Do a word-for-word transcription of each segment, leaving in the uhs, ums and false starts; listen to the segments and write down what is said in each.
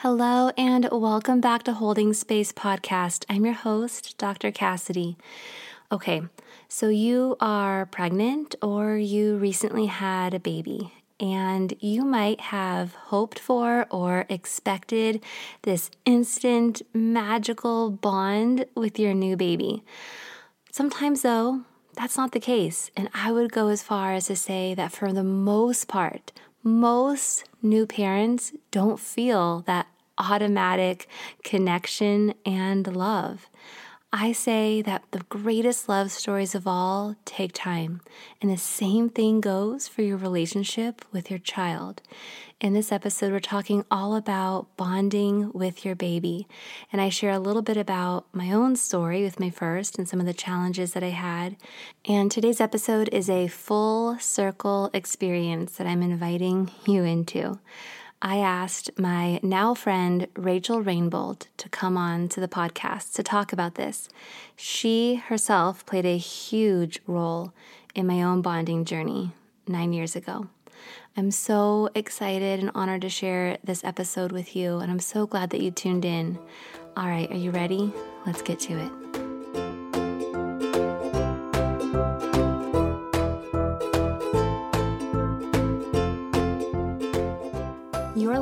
Hello and welcome back to Holding Space Podcast. I'm your host, Doctor Cassidy. Okay, so you are pregnant or you recently had a baby, and you might have hoped for or expected this instant magical bond with your new baby. Sometimes though, that's not the case, and I would go as far as to say that for the most part, most new parents don't feel that automatic connection and love. I say that the greatest love stories of all take time, and the same thing goes for your relationship with your child. In this episode, we're talking all about bonding with your baby, and I share a little bit about my own story with my first and some of the challenges that I had. And today's episode is a full circle experience that I'm inviting you into. I asked my now friend, Rachel Rainbolt, to come on to the podcast to talk about this. She herself played a huge role in my own bonding journey nine years ago. I'm so excited and honored to share this episode with you, and I'm so glad that you tuned in. All right, are you ready? Let's get to it. You're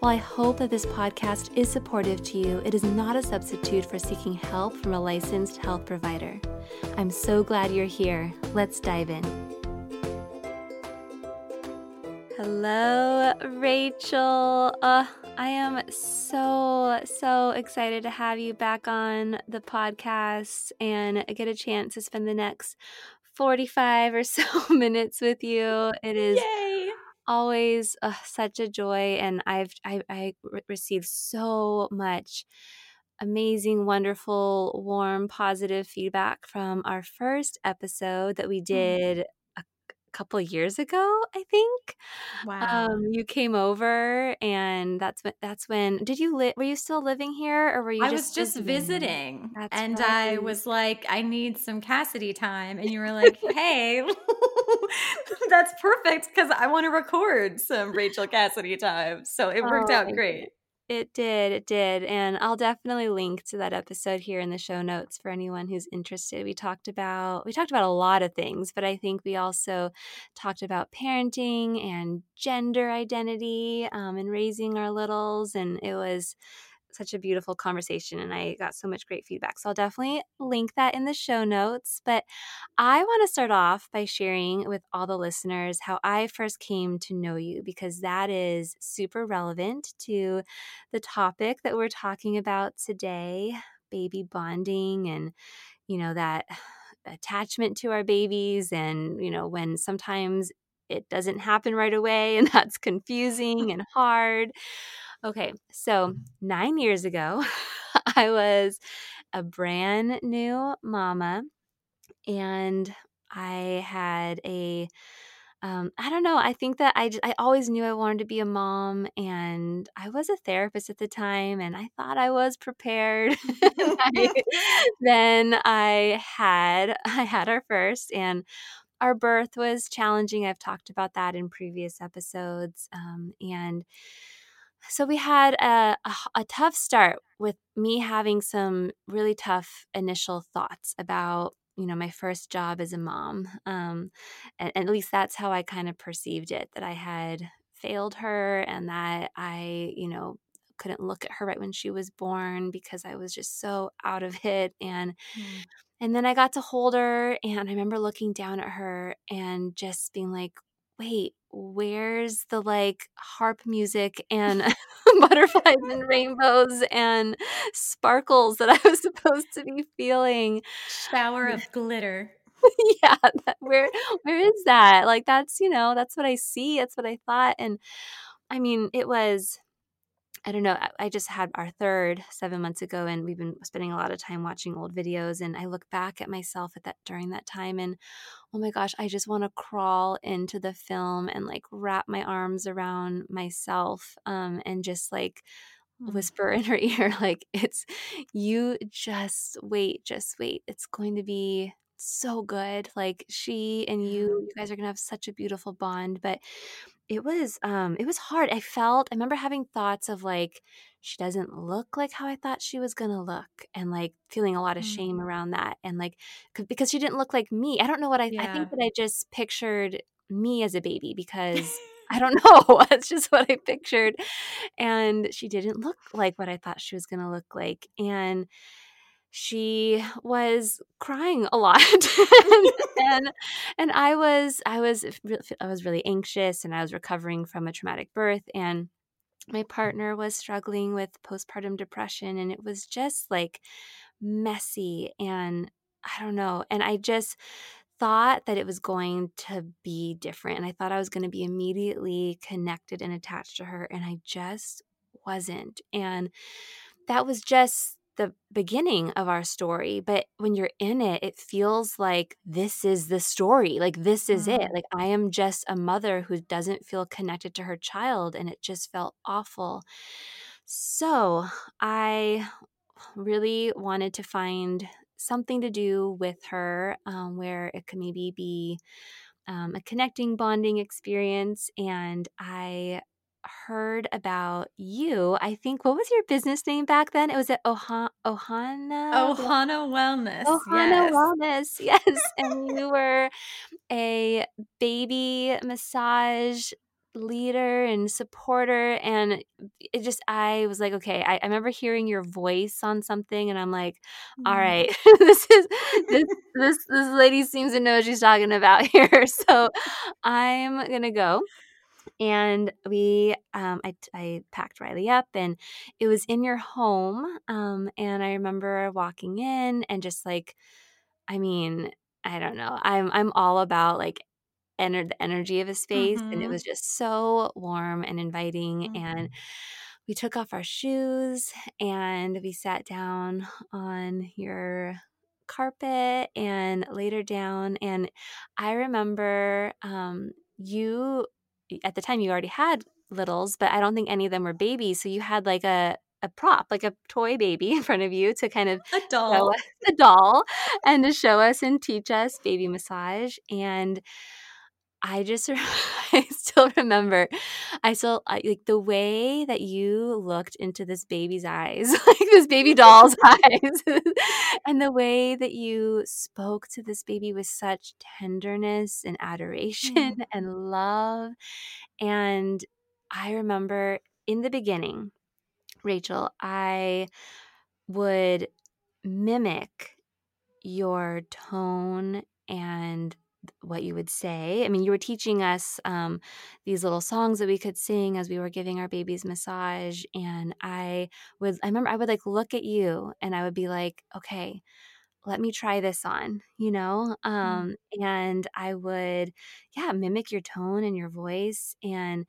While I hope that this podcast is supportive to you, it is not a substitute for seeking help from a licensed health provider. I'm so glad you're here. Let's dive in. Hello, Rachel. Uh, I am so, so excited to have you back on the podcast and get a chance to spend the next forty-five or so minutes with you. It is Yay. Always uh, such a joy, and I've I, I received so much amazing, wonderful, warm, positive feedback from our first episode that we did a couple years ago, I think. Wow! Um, you came over, and that's when that's when did you li- were you still living here, or were you? I just was just visiting, visiting and right. I was like, I need some Cassidy time, and you were like, hey. That's perfect because I want to record some Rachel Cassidy time. So it worked oh, out great. It did. It did. And I'll definitely link to that episode here in the show notes for anyone who's interested. We talked about we talked about a lot of things, but I think we also talked about parenting and gender identity um, and raising our littles. And it was such a beautiful conversation, and I got so much great feedback. So I'll definitely link that in the show notes. But I want to start off by sharing with all the listeners how I first came to know you, because that is super relevant to the topic that we're talking about today, baby bonding and, you know, that attachment to our babies and, you know, when sometimes it doesn't happen right away and that's confusing and hard. Okay, so nine years ago, I was a brand new mama, and I had a um, I don't know. I think that I, I always knew I wanted to be a mom, and I was a therapist at the time, and I thought I was prepared. Then I had I had our first, and our birth was challenging. I've talked about that in previous episodes, um, and so we had a, a, a tough start with me having some really tough initial thoughts about, you know, my first job as a mom. Um, and, and at least that's how I kind of perceived it, that I had failed her and that I, you know, couldn't look at her right when she was born because I was just so out of it. And mm. and then I got to hold her, and I remember looking down at her and just being like, wait, where's the like harp music and butterflies and rainbows and sparkles that I was supposed to be feeling? Shower of glitter. Yeah. That, where where is that? Like, that's, you know, that's what I see. That's what I thought. And I mean, it was, I don't know. I just had our third seven months ago, and we've been spending a lot of time watching old videos. And I look back at myself at that during that time, and oh my gosh, I just want to crawl into the film and like wrap my arms around myself, um, and just like whisper in her ear, like, it's you. Just wait, just wait. It's going to be so good. Like, she and you, you guys are gonna have such a beautiful bond. But It was um, it was hard. I felt, I remember having thoughts of like, she doesn't look like how I thought she was going to look, and like feeling a lot of mm. shame around that. And like, because she didn't look like me. I don't know what I, yeah. I think that I just pictured me as a baby because I don't know. That's just what I pictured. And she didn't look like what I thought she was going to look like. And she was crying a lot, and, and and I was I was I was really anxious, and I was recovering from a traumatic birth, and my partner was struggling with postpartum depression, and it was just like messy, and I don't know, and I just thought that it was going to be different, and I thought I was going to be immediately connected and attached to her, and I just wasn't, and that was just the beginning of our story. But when you're in it, it feels like this is the story. Like, this is it. Like, I am just a mother who doesn't feel connected to her child, and it just felt awful. So I really wanted to find something to do with her, um, where it could maybe be um, a connecting, bonding experience. And I heard about you. I think, what was your business name back then? It was at Ohana Ohana Ohana Wellness. Ohana yes. Wellness, yes. And you were a baby massage leader and supporter, and it just, I was like, okay, I, I remember hearing your voice on something, and I'm like, all right, this is this this this lady seems to know what she's talking about here. So I'm gonna go. And we, um, I, I packed Riley up, and it was in your home. Um, and I remember walking in and just like, I mean, I don't know. I'm, I'm all about like ener- the energy of a space, mm-hmm. and it was just so warm and inviting. Mm-hmm. And we took off our shoes, and we sat down on your carpet and laid her down. And I remember, um, you, at the time you already had littles, but I don't think any of them were babies. So you had like a, a prop, like a toy baby in front of you to kind of a doll. show us, a doll, and to show us and teach us baby massage. And I just, I still remember, I still I, like the way that you looked into this baby's eyes, like this baby doll's eyes, and the way that you spoke to this baby with such tenderness and adoration mm. and love. And I remember in the beginning, Rachel, I would mimic your tone and what you would say. I mean, you were teaching us um, these little songs that we could sing as we were giving our babies massage. And I would, I remember I would like look at you, and I would be like, okay, let me try this on, you know? Um, mm-hmm. And I would, yeah, mimic your tone and your voice. And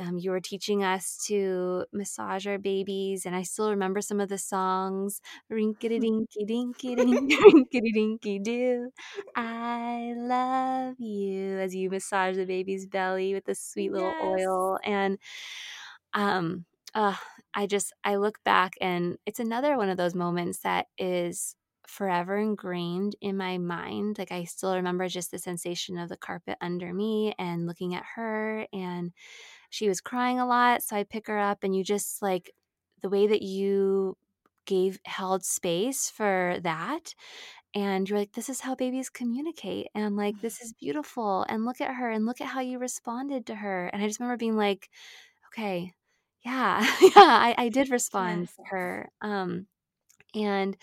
Um, you were teaching us to massage our babies, and I still remember some of the songs. Rinky-dinky-dinky-dink, rinky-dinky-doo, I love you, as you massage the baby's belly with the sweet little yes. oil. And um, uh, I just, I look back, and it's another one of those moments that is forever ingrained in my mind. Like, I still remember just the sensation of the carpet under me and looking at her, and she was crying a lot. So I pick her up, and you just, like, the way that you gave, held space for that. And you're like, this is how babies communicate. And, like, this is beautiful. And look at her, and look at how you responded to her. And I just remember being like, okay, yeah, yeah, I, I did respond to her. Um, and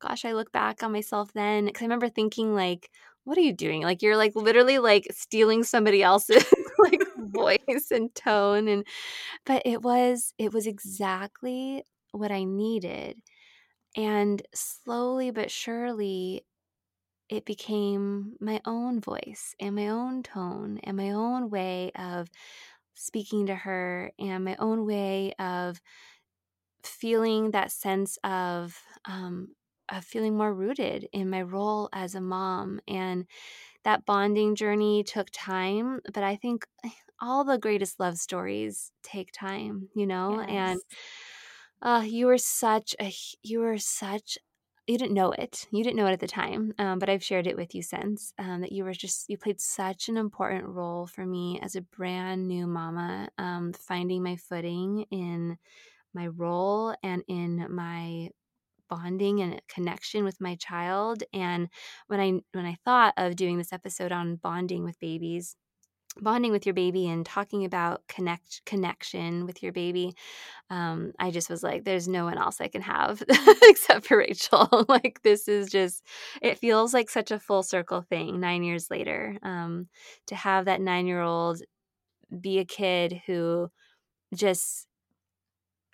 gosh, I look back on myself then, because I remember thinking, like, what are you doing? Like, you're, like, literally, like, stealing somebody else's like voice and tone. And but it was it was exactly what I needed. And slowly but surely, it became my own voice and my own tone and my own way of speaking to her and my own way of feeling that sense of um, of feeling more rooted in my role as a mom. And that bonding journey took time, but I think all the greatest love stories take time, you know? Yes. And uh, you were such a, you were such, you didn't know it. You didn't know it at the time, um, but I've shared it with you since, um, that you were just, you played such an important role for me as a brand new mama, um, finding my footing in my role and in my bonding and connection with my child. And when I when I thought of doing this episode on bonding with babies, bonding with your baby and talking about connect connection with your baby, um, I just was like, there's no one else I can have except for Rachel. Like, this is just, it feels like such a full circle thing nine years later, um, to have that nine-year-old be a kid who just,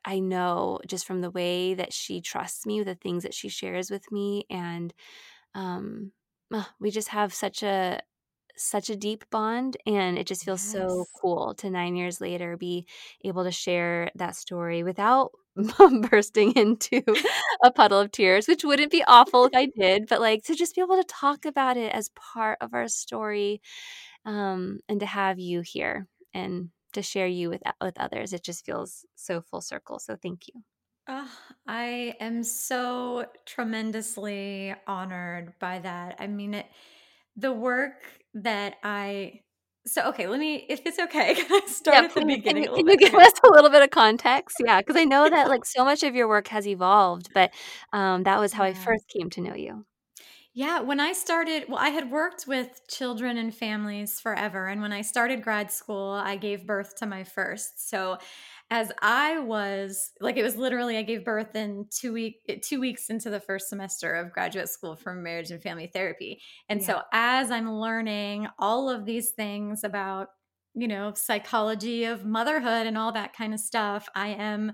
I know just from the way that she trusts me, the things that she shares with me. And um, oh, we just have such a such a deep bond. And it just feels yes. so cool to nine years later be able to share that story without bursting into a puddle of tears, which wouldn't be awful if I did, but like to just be able to talk about it as part of our story, um, and to have you here and to share you with with others. It just feels so full circle. So thank you. Oh, I am so tremendously honored by that. I mean, it, the work that I, so okay, let me, if it's okay, can I start yeah, at the beginning? Can you, can you give us a little bit of context? Yeah, because I know that like so much of your work has evolved, but um, that was how yeah. I first came to know you. Yeah, when I started, well, I had worked with children and families forever. And when I started grad school, I gave birth to my first. So as I was, like, it was literally, I gave birth in two week, two weeks into the first semester of graduate school for marriage and family therapy. And yeah. so as I'm learning all of these things about, you know, psychology of motherhood and all that kind of stuff, I am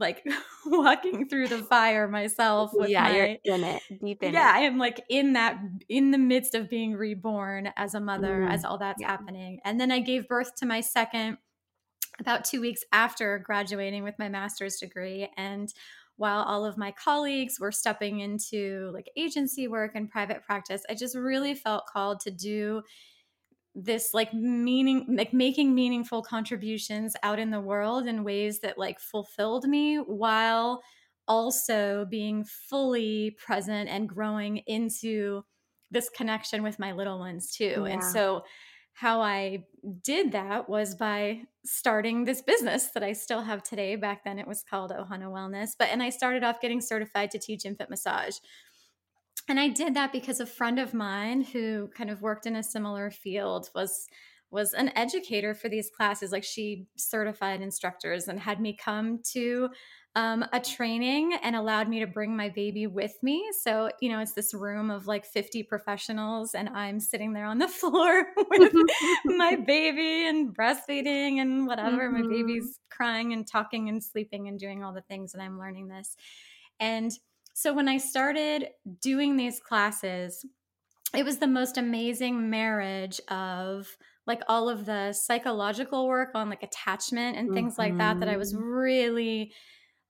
like walking through the fire myself. With yeah, my, you're in it, deep in yeah, it. Yeah, I am like in that, in the midst of being reborn as a mother, mm, as all that's yeah. happening. And then I gave birth to my second about two weeks after graduating with my master's degree. And while all of my colleagues were stepping into like agency work and private practice, I just really felt called to do this like meaning, like making meaningful contributions out in the world in ways that like fulfilled me while also being fully present and growing into this connection with my little ones too. Yeah. And so how I did that was by starting this business that I still have today. Back then it was called Ohana Wellness, but, and I started off getting certified to teach infant massage. And I did that because a friend of mine who kind of worked in a similar field was was an educator for these classes. Like she certified instructors and had me come to um, a training and allowed me to bring my baby with me. So, you know, it's this room of like fifty professionals and I'm sitting there on the floor with my baby and breastfeeding and whatever. Mm-hmm. My baby's crying and talking and sleeping and doing all the things and I'm learning this. And so when I started doing these classes, it was the most amazing marriage of like all of the psychological work on like attachment and things mm-hmm. like that, that I was really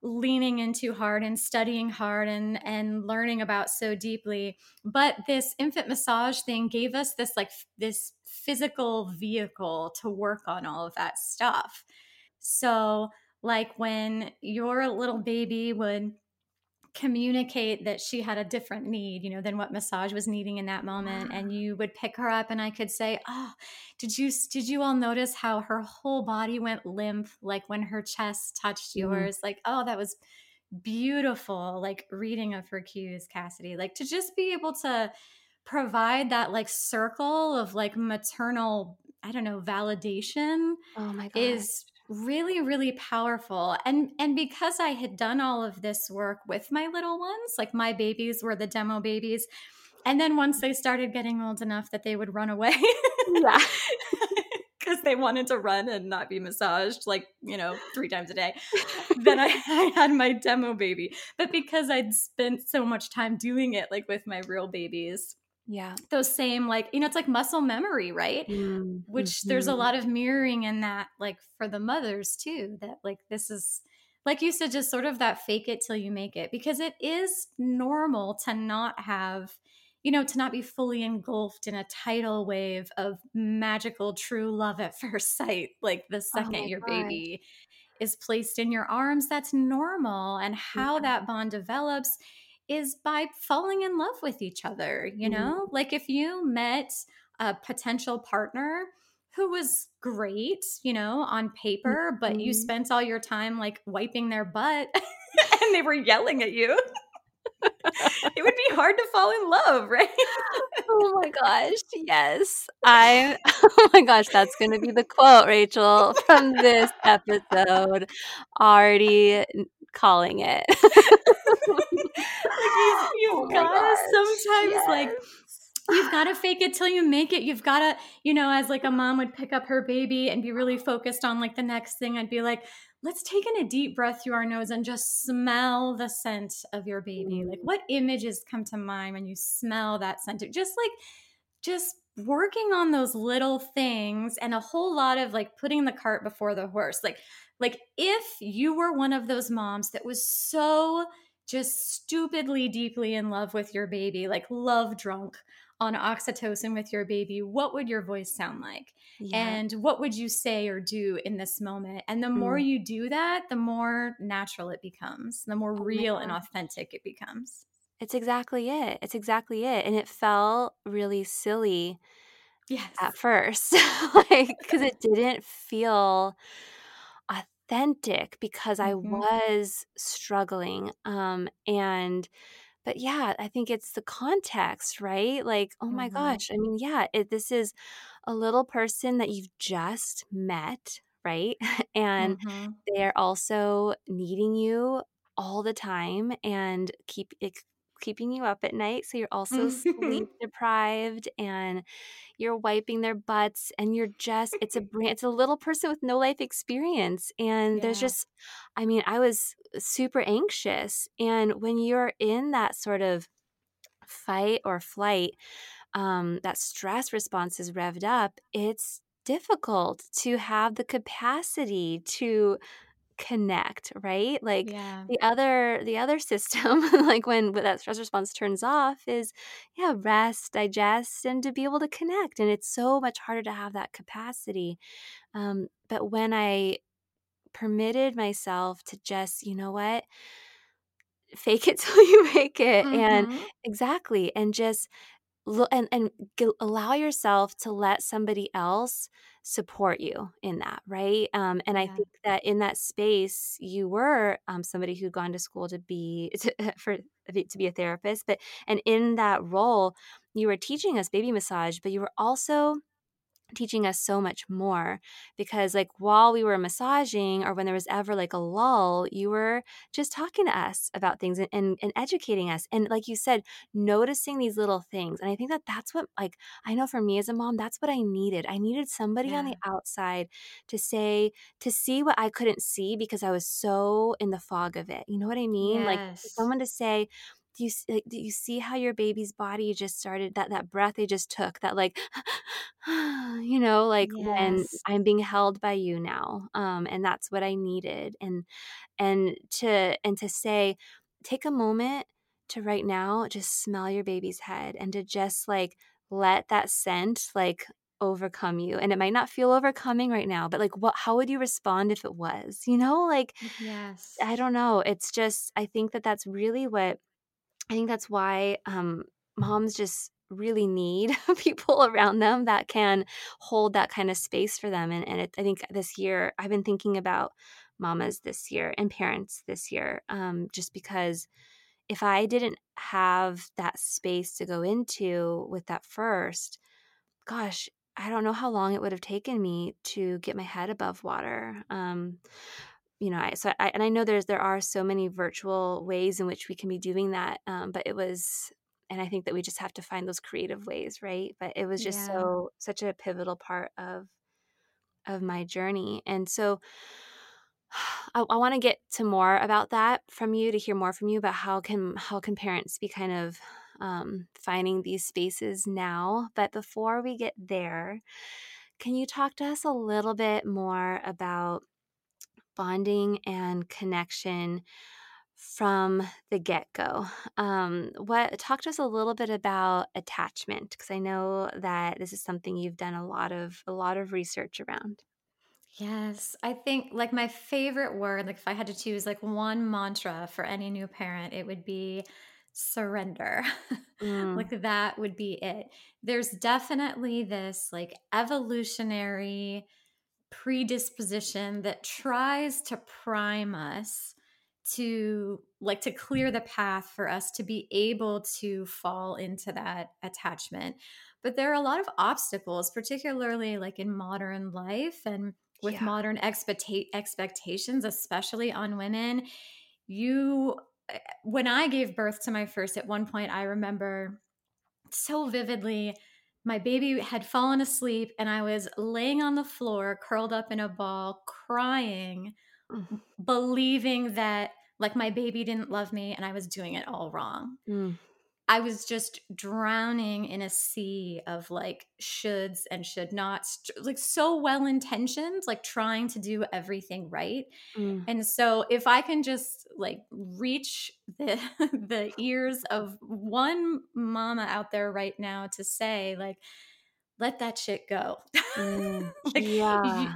leaning into hard and studying hard and, and learning about so deeply. But this infant massage thing gave us this like f- this physical vehicle to work on all of that stuff. So like when your little baby would communicate that she had a different need, you know, than what massage was needing in that moment. And you would pick her up and I could say, oh, did you, did you all notice how her whole body went limp? Like when her chest touched yours, mm-hmm. like, oh, that was beautiful. Like reading of her cues, Cassidy, like to just be able to provide that like circle of like maternal, I don't know, validation oh my God. is really, really powerful. And and because I had done all of this work with my little ones, like my babies were the demo babies. And then once they started getting old enough that they would run away yeah, because they wanted to run and not be massaged like, you know, three times a day, then I, I had my demo baby. But because I'd spent so much time doing it like with my real babies, yeah, those same like, you know, it's like muscle memory, right? Mm-hmm. Which there's a lot of mirroring in that, like for the mothers too, that like, this is like you said, just sort of that fake it till you make it, because it is normal to not have, you know, to not be fully engulfed in a tidal wave of magical, true love at first sight. Like the second oh your God. baby is placed in your arms, that's normal. And how yeah. that bond develops is by falling in love with each other, you know? Mm-hmm. Like if you met a potential partner who was great, you know, on paper, mm-hmm. but you spent all your time like wiping their butt and they were yelling at you, it would be hard to fall in love, right? Oh my gosh, yes. I oh my gosh, that's going to be the quote, Rachel, from this episode. Already calling it. Like you, you've oh gotta sometimes yes. like you've gotta fake it till you make it. You've gotta, you know, as like a mom would pick up her baby and be really focused on like the next thing, I'd be like, let's take in a deep breath through our nose and just smell the scent of your baby. Like what images come to mind when you smell that scent? Just like just working on those little things and a whole lot of like putting the cart before the horse. Like like if you were one of those moms that was so just stupidly deeply in love with your baby, like love drunk on oxytocin with your baby, what would your voice sound like? Yeah. And what would you say or do in this moment? And the more mm. you do that, the more natural it becomes, the more oh real and authentic it becomes. It's exactly it. It's exactly it. And it felt really silly yes. at first like because it didn't feel authentic because I mm-hmm. was struggling. Um, and but yeah, I think it's the context, right? Like, oh my mm-hmm. gosh. I mean, yeah, it, this is a little person that you've just met, right? And mm-hmm. they're also needing you all the time and keep it, keeping you up at night. So you're also sleep deprived and you're wiping their butts and you're just, it's a brand, it's a little person with no life experience. And yeah. there's just, I mean, I was super anxious. And when you're in that sort of fight or flight, um, that stress response is revved up. It's difficult to have the capacity to connect, right? Like yeah. the other the other system, like when, when that stress response turns off is, yeah, rest, digest, and to be able to connect. And it's so much harder to have that capacity. Um, but when I permitted myself to just, you know what, fake it till you make it. Mm-hmm. And exactly. And just look and, and g- allow yourself to let somebody else support you in that, right? Um, and yeah. I think that in that space, you were um, somebody who'd gone to school to be to, for to be a therapist, but and in that role, you were teaching us baby massage, but you were also teaching us so much more because like while we were massaging or when there was ever like a lull, you were just talking to us about things and, and, and educating us. And like you said, noticing these little things. And I think that that's what like, I know for me as a mom, that's what I needed. I needed somebody yeah. on the outside to say, to see what I couldn't see because I was so in the fog of it. You know what I mean? Yes. Like someone to say, do you like, do you see how your baby's body just started, that, that breath they just took, that like, you know, like yes. when I'm being held by you now. Um, and that's what I needed. And, and to, and to say, take a moment to right now, just smell your baby's head and to just like, let that scent like overcome you. And it might not feel overcoming right now, but like, what, how would you respond if it was, you know, like, yes. I don't know. It's just, I think that that's really what, I think that's why um, moms just really need people around them that can hold that kind of space for them. And, and it, I think this year, I've been thinking about mamas this year and parents this year, um, just because if I didn't have that space to go into with that first, gosh, I don't know how long it would have taken me to get my head above water. Um, you know, I, so I, and I know there's, there are so many virtual ways in which we can be doing that. Um, but it was, and I think that we just have to find those creative ways. Right. But it was just yeah. so, such a pivotal part of, of my journey. And so I, I want to get to more about that from you, to hear more from you about how can, how can parents be kind of um, finding these spaces now. But before we get there, can you talk to us a little bit more about bonding and connection from the get-go? Um, what talk to us a little bit about attachment, because I know that this is something you've done a lot of a lot of research around. Yes. I think like my favorite word, like if I had to choose like one mantra for any new parent, it would be surrender. Mm. Like that would be it. There's definitely this like evolutionary predisposition that tries to prime us to like to clear the path for us to be able to fall into that attachment. But there are a lot of obstacles, particularly like in modern life and with yeah. modern expecta- expectations, especially on women. You, when I gave birth to my first, at one point, I remember so vividly, my baby had fallen asleep and I was laying on the floor, curled up in a ball, crying, mm. believing that like my baby didn't love me and I was doing it all wrong. Mm. I was just drowning in a sea of like shoulds and should nots, like so well-intentioned, like trying to do everything right. Mm. And so if I can just like reach the, the ears of one mama out there right now to say like, let that shit go. Mm. Like, yeah. You,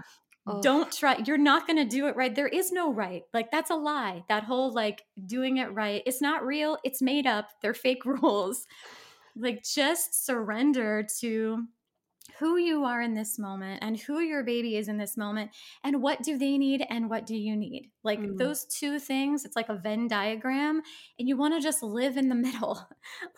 oh. Don't try. You're not going to do it right. There is no right. Like that's a lie. That whole like doing it right. It's not real. It's made up. They're fake rules. Like just surrender to who you are in this moment and who your baby is in this moment and what do they need and what do you need? Like mm. those two things, it's like a Venn diagram and you want to just live in the middle,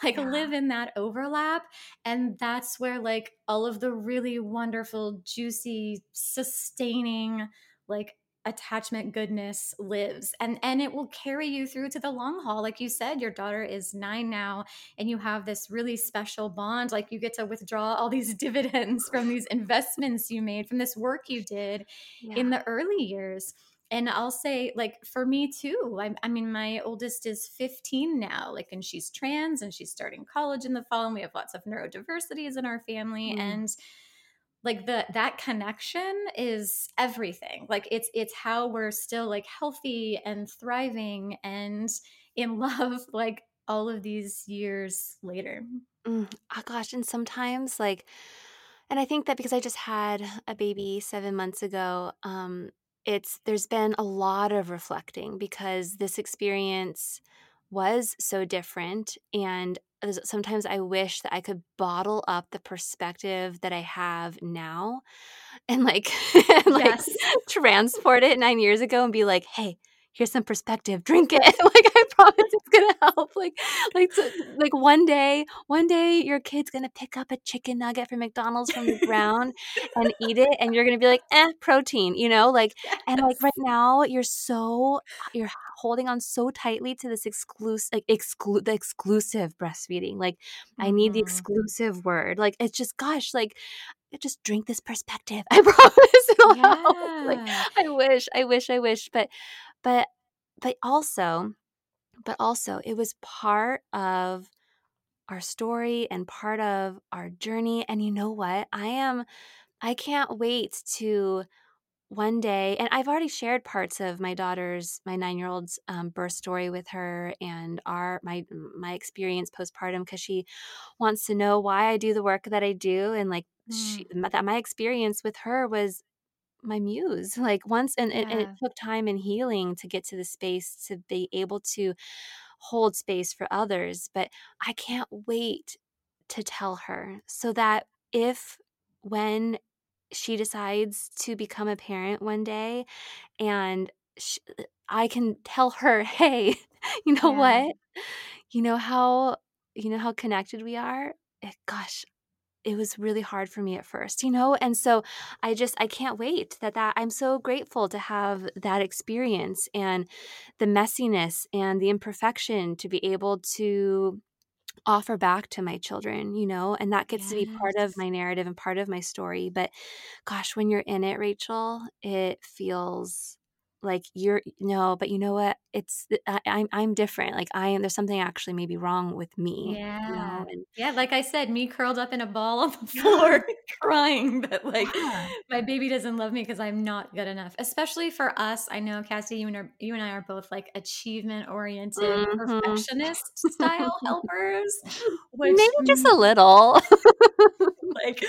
like yeah. live in that overlap. And that's where like all of the really wonderful, juicy, sustaining, like attachment goodness lives. And, and it will carry you through to the long haul. Like you said, your daughter is nine now and you have this really special bond. Like you get to withdraw all these dividends from these investments you made, from this work you did yeah. in the early years. And I'll say like, for me too, I, I mean, my oldest is fifteen now, like, and she's trans and she's starting college in the fall and we have lots of neurodiversities in our family. Mm. And like the, that connection is everything. Like it's, it's how we're still like healthy and thriving and in love, like all of these years later. Mm, oh gosh. And sometimes like, and I think that because I just had a baby seven months ago, um, it's, there's been a lot of reflecting because this experience was so different. And sometimes I wish that I could bottle up the perspective that I have now and like, and like yes. transport it nine years ago and be like, hey, here's some perspective, drink it. Like I promise it's going to help. Like, like, to, like one day, one day your kid's going to pick up a chicken nugget from McDonald's from the ground and eat it. And you're going to be like, eh, protein, you know, like, yes. and like right now you're so, you're holding on so tightly to this exclusive, like exclu- the exclusive breastfeeding. Like mm-hmm. I need the exclusive word. Like, it's just, gosh, like just drink this perspective. I promise it'll yeah. help. Like I wish, I wish, I wish, but But but also but also it was part of our story and part of our journey. And you know what? I am, I can't wait to one day, and I've already shared parts of my daughter's, my nine-year-old's um, birth story with her, and our my my experience postpartum, because she wants to know why I do the work that I do, and like mm. she, that my experience with her was my muse. Like once, and, yeah. it, and it took time and healing to get to the space to be able to hold space for others. But I can't wait to tell her so that if when she decides to become a parent one day, and she, I can tell her, hey, you know yeah. what, you know how, you know how connected we are. It, gosh, it was really hard for me at first, you know? And so I just, I can't wait that that I'm so grateful to have that experience and the messiness and the imperfection to be able to offer back to my children, you know, and that gets yes. to be part of my narrative and part of my story. But gosh, when you're in it, Rachel, it feels like you're, no, but you know what? It's, I, I'm, I'm different. Like I am, there's something actually maybe wrong with me. Yeah. You know? And, yeah. Like I said, me curled up in a ball on the floor crying, but like yeah. my baby doesn't love me because I'm not good enough, especially for us. I know, Cassie, you and, our, you and I are both like achievement oriented mm-hmm. perfectionist style helpers. Which, maybe just a little. Like,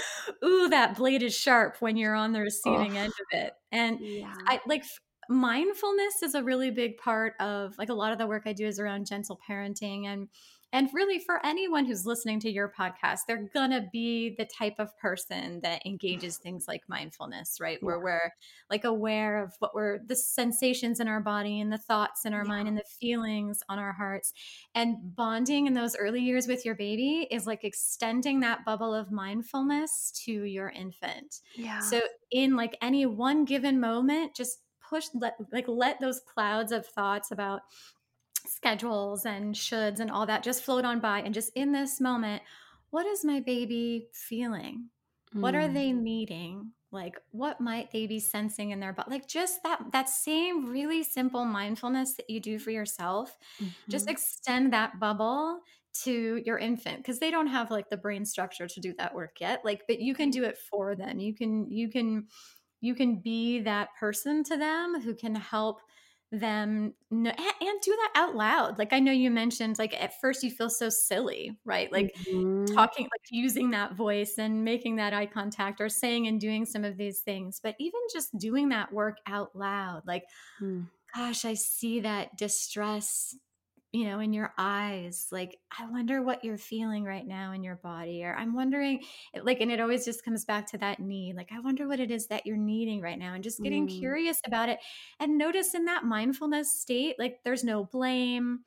ooh, that blade is sharp when you're on the receiving oh. end of it. And yeah. I like, mindfulness is a really big part of like a lot of the work I do is around gentle parenting. And, and really for anyone who's listening to your podcast, they're going to be the type of person that engages things like mindfulness, right? Yeah. Where we're like aware of what we're, the sensations in our body and the thoughts in our yeah. mind and the feelings on our hearts. And bonding in those early years with your baby is like extending that bubble of mindfulness to your infant. Yeah. So in like any one given moment, just push, let, like let those clouds of thoughts about schedules and shoulds and all that just float on by. And just in this moment, what is my baby feeling? Mm. What are they needing? Like what might they be sensing in their body? Like just that, that same really simple mindfulness that you do for yourself, mm-hmm. just extend that bubble to your infant, because they don't have like the brain structure to do that work yet. Like, but you can do it for them. You can, you can, You can be that person to them who can help them know, and, and do that out loud. Like I know you mentioned, like at first you feel so silly, right? Like mm-hmm. talking, like using that voice and making that eye contact or saying and doing some of these things. But even just doing that work out loud, like, mm. gosh, I see that distress, you know, in your eyes, like, I wonder what you're feeling right now in your body, or I'm wondering like, and it always just comes back to that need. Like, I wonder what it is that you're needing right now, and just getting mm. curious about it. And notice in that mindfulness state, like there's no blame,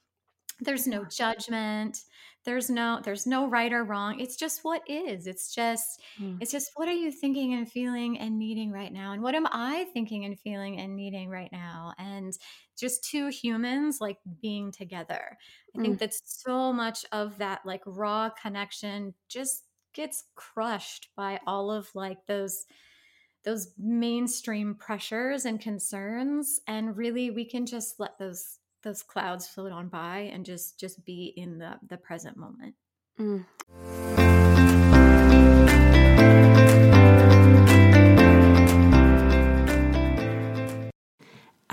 there's no judgment, there's no, there's no right or wrong. It's just what is, it's just, mm. it's just, what are you thinking and feeling and needing right now? And what am I thinking and feeling and needing right now? And just two humans like being together. I think mm. that so much of that like raw connection just gets crushed by all of like those, those mainstream pressures and concerns. And really we can just let those those clouds float on by and just, just be in the, the present moment. Mm.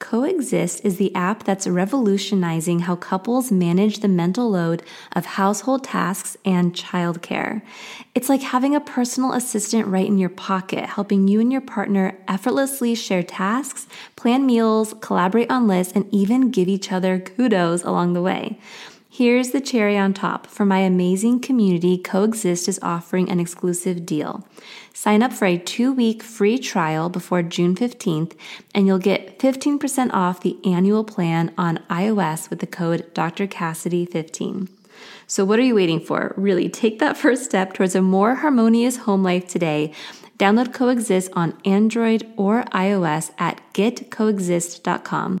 Coexist is the app that's revolutionizing how couples manage the mental load of household tasks and childcare. It's like having a personal assistant right in your pocket, helping you and your partner effortlessly share tasks, plan meals, collaborate on lists, and even give each other kudos along the way. Here's the cherry on top. For my amazing community, Coexist is offering an exclusive deal. Sign up for a two-week free trial before June fifteenth, and you'll get fifteen percent off the annual plan on iOS with the code Doctor Cassidy fifteen. So what are you waiting for? Really take that first step towards a more harmonious home life today. Download Coexist on Android or iOS at get coexist dot com.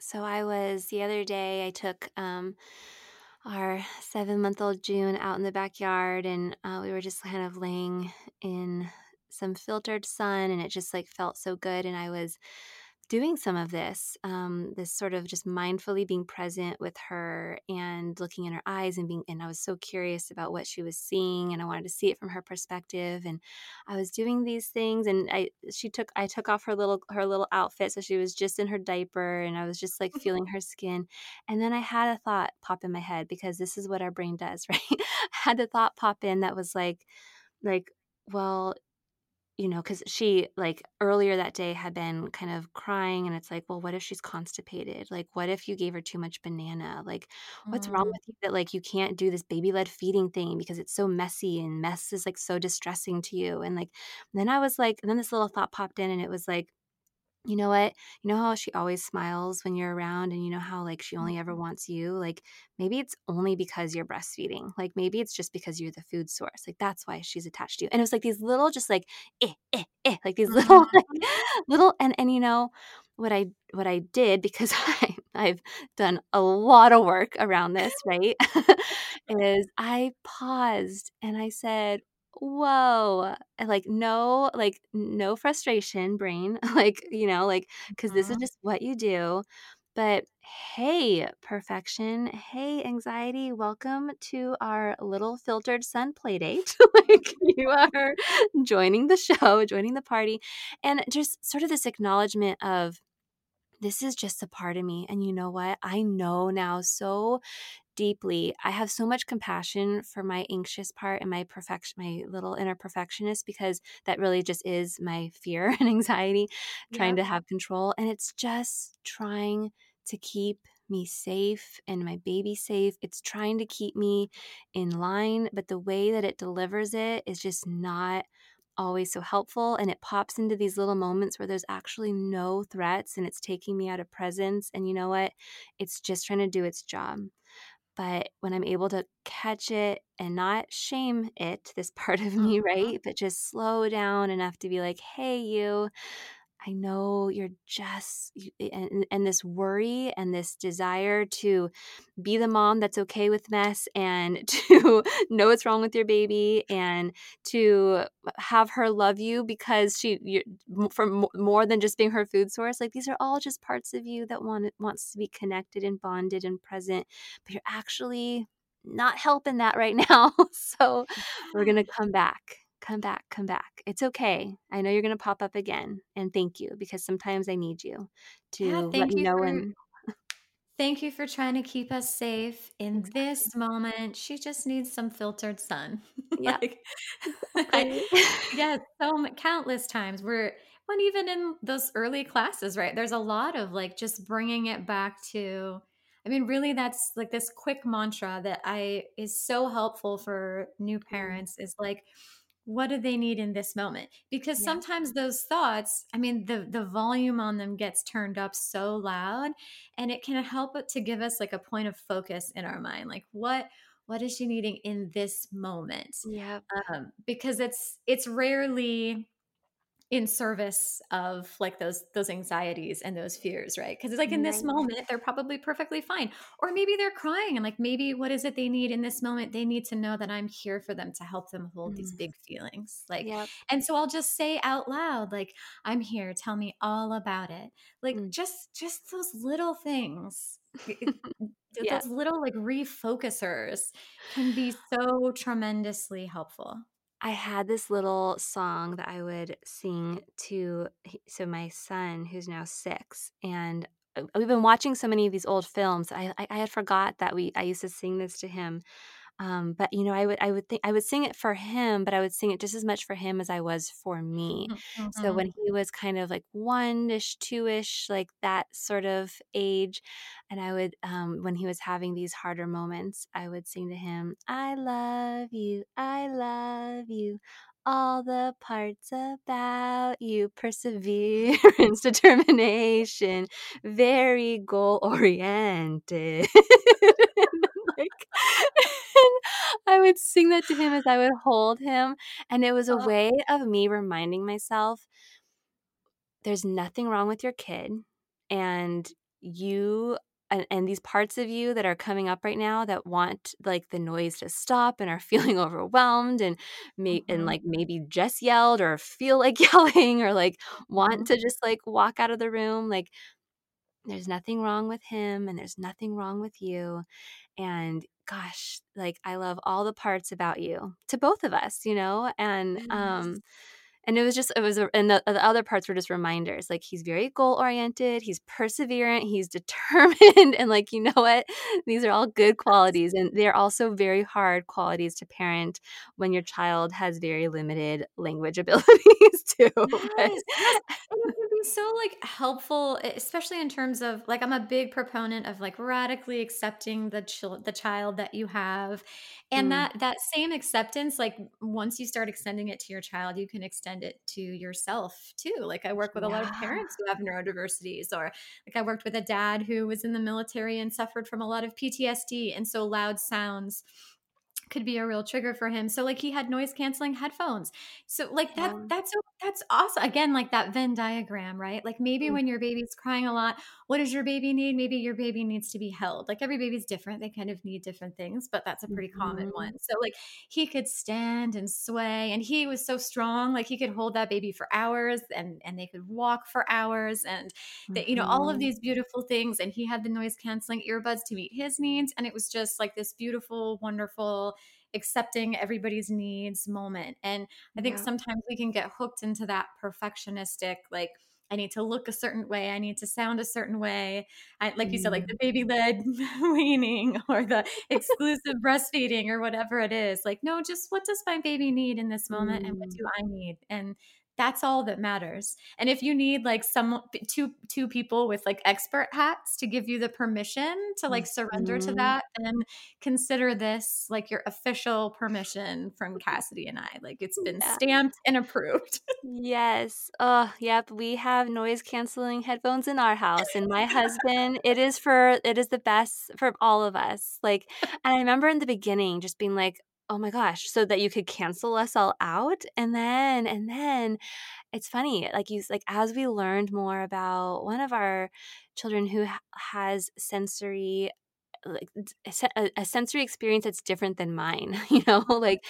So I was, the other day, I took um, our seven-month-old June out in the backyard, and uh, we were just kind of laying in some filtered sun, and it just like felt so good. And I was doing some of this, um, this sort of just mindfully being present with her and looking in her eyes and being, and I was so curious about what she was seeing, and I wanted to see it from her perspective. And I was doing these things, and I, she took, I took off her little, her little outfit. So she was just in her diaper, and I was just like feeling her skin. And then I had a thought pop in my head, because this is what our brain does, right? I had a thought pop in that was like, like, well, you know, because she like earlier that day had been kind of crying, and it's like, well, what if she's constipated? Like, what if you gave her too much banana? Like, what's mm. wrong with you that like you can't do this baby-led feeding thing because it's so messy, and mess is like so distressing to you? And like, and then I was like, and then this little thought popped in, and it was like, you know what? You know how she always smiles when you're around, and you know how like she only ever wants you? Like, maybe it's only because you're breastfeeding. Like, maybe it's just because you're the food source. Like, that's why she's attached to you. And it was like these little, just like, eh, eh, eh, like these little, like, little, and, and you know, what I, what I did, because I, I've done a lot of work around this, right? is I paused and I said, whoa, like no, like no frustration, brain, like, you know, like, because this is just what you do. But hey, perfection, hey, anxiety, welcome to our little filtered sun play date. Like, you are joining the show, joining the party. And just sort of this acknowledgement of, this is just a part of me. And you know what? I know now so deeply. I have so much compassion for my anxious part and my perfection, my little inner perfectionist, because that really just is my fear and anxiety trying yeah. to have control. And it's just trying to keep me safe and my baby safe. It's trying to keep me in line, but the way that it delivers it is just not always so helpful. And it pops into these little moments where there's actually no threats, and it's taking me out of presence. And you know what? It's just trying to do its job. But when I'm able to catch it and not shame it, this part of me, right? But just slow down enough to be like, hey, you, I know you're just, and, and this worry and this desire to be the mom that's okay with mess, and to know what's wrong with your baby, and to have her love you because she, you're, for more than just being her food source. Like, these are all just parts of you that want wants to be connected and bonded and present, but you're actually not helping that right now. So we're going to come back. Come back, come back. It's okay. I know you're going to pop up again. And thank you, because sometimes I need you to yeah, let you know. For, and thank you for trying to keep us safe in exactly. this moment. She just needs some filtered sun. Yeah. like, okay. I, yeah. So countless times we're, when even in those early classes, right? There's a lot of like just bringing it back to, I mean, really, that's like this quick mantra that I is so helpful for new parents is like, what do they need in this moment? Because yeah. sometimes those thoughts, I mean, the the volume on them gets turned up so loud, and it can help to give us like a point of focus in our mind. Like what, what is she needing in this moment? Yeah. Um, because it's, it's rarely in service of like those, those anxieties and those fears, right? Because it's like in this moment, they're probably perfectly fine. Or maybe they're crying and like, maybe what is it they need in this moment? They need to know that I'm here for them to help them hold mm. these big feelings. Like, yep. and so I'll just say out loud, like, I'm here, tell me all about it. Like mm. just, just those little things, yeah. those little like refocusers can be so tremendously helpful. I had this little song that I would sing to, so my son, who's now six, and we've been watching so many of these old films. I I had forgot that we I used to sing this to him, um, but you know I would I would think I would sing it for him, but I would sing it just as much for him as I was for me. Mm-hmm. So when he was kind of like one-ish, two-ish, like that sort of age, and I would um, when he was having these harder moments, I would sing to him, "I love you, I love you. All the parts about you, perseverance, determination, very goal-oriented." like, I would sing that to him as I would hold him. And it was a way of me reminding myself, there's nothing wrong with your kid. And you And, and these parts of you that are coming up right now that want like the noise to stop and are feeling overwhelmed and may, mm-hmm. and like maybe just yelled or feel like yelling or like want mm-hmm. to just like walk out of the room. Like there's nothing wrong with him and there's nothing wrong with you. And gosh, like I love all the parts about you to both of us, you know? And, mm-hmm. um, And it was just, it was, and the, the other parts were just reminders. Like he's very goal-oriented, he's perseverant, he's determined. And like, you know what? These are all good qualities. And they're also very hard qualities to parent when your child has very limited language abilities too. Yes. So like helpful, especially in terms of like, I'm a big proponent of like radically accepting the ch- the child that you have. And mm. that, that same acceptance, like once you start extending it to your child, you can extend it to yourself too. Like I work with a yeah. lot of parents who have neurodiversities, or like I worked with a dad who was in the military and suffered from a lot of P T S D. And so loud sounds could be a real trigger for him. So like he had noise canceling headphones. So like that, yeah. that's, that's awesome. Again, like that Venn diagram, right? Like maybe mm-hmm. when your baby's crying a lot, what does your baby need? Maybe your baby needs to be held. Like every baby's different. They kind of need different things, but that's a pretty mm-hmm. common one. So like he could stand and sway, and he was so strong. Like he could hold that baby for hours, and, and they could walk for hours, and that, mm-hmm. you know, all of these beautiful things. And he had the noise canceling earbuds to meet his needs. And it was just like this beautiful, wonderful, accepting everybody's needs moment. And I think yeah. sometimes we can get hooked into that perfectionistic, like I need to look a certain way, I need to sound a certain way. I, like mm. you said, like the baby-led weaning or the exclusive breastfeeding or whatever it is. Like, no, just what does my baby need in this moment mm. and what do I need? And that's all that matters. And if you need like some two two people with like expert hats to give you the permission to like surrender mm-hmm. to that, then consider this like your official permission from Cassidy and I. Like it's been yeah. stamped and approved. Yes. Oh, yep. We have noise canceling headphones in our house, and my husband, it is for it is the best for all of us. Like, and I remember in the beginning just being like, oh my gosh, so that you could cancel us all out. And then, and then it's funny, like you, like as we learned more about one of our children who ha- has sensory, like a, a sensory experience that's different than mine, you know, like,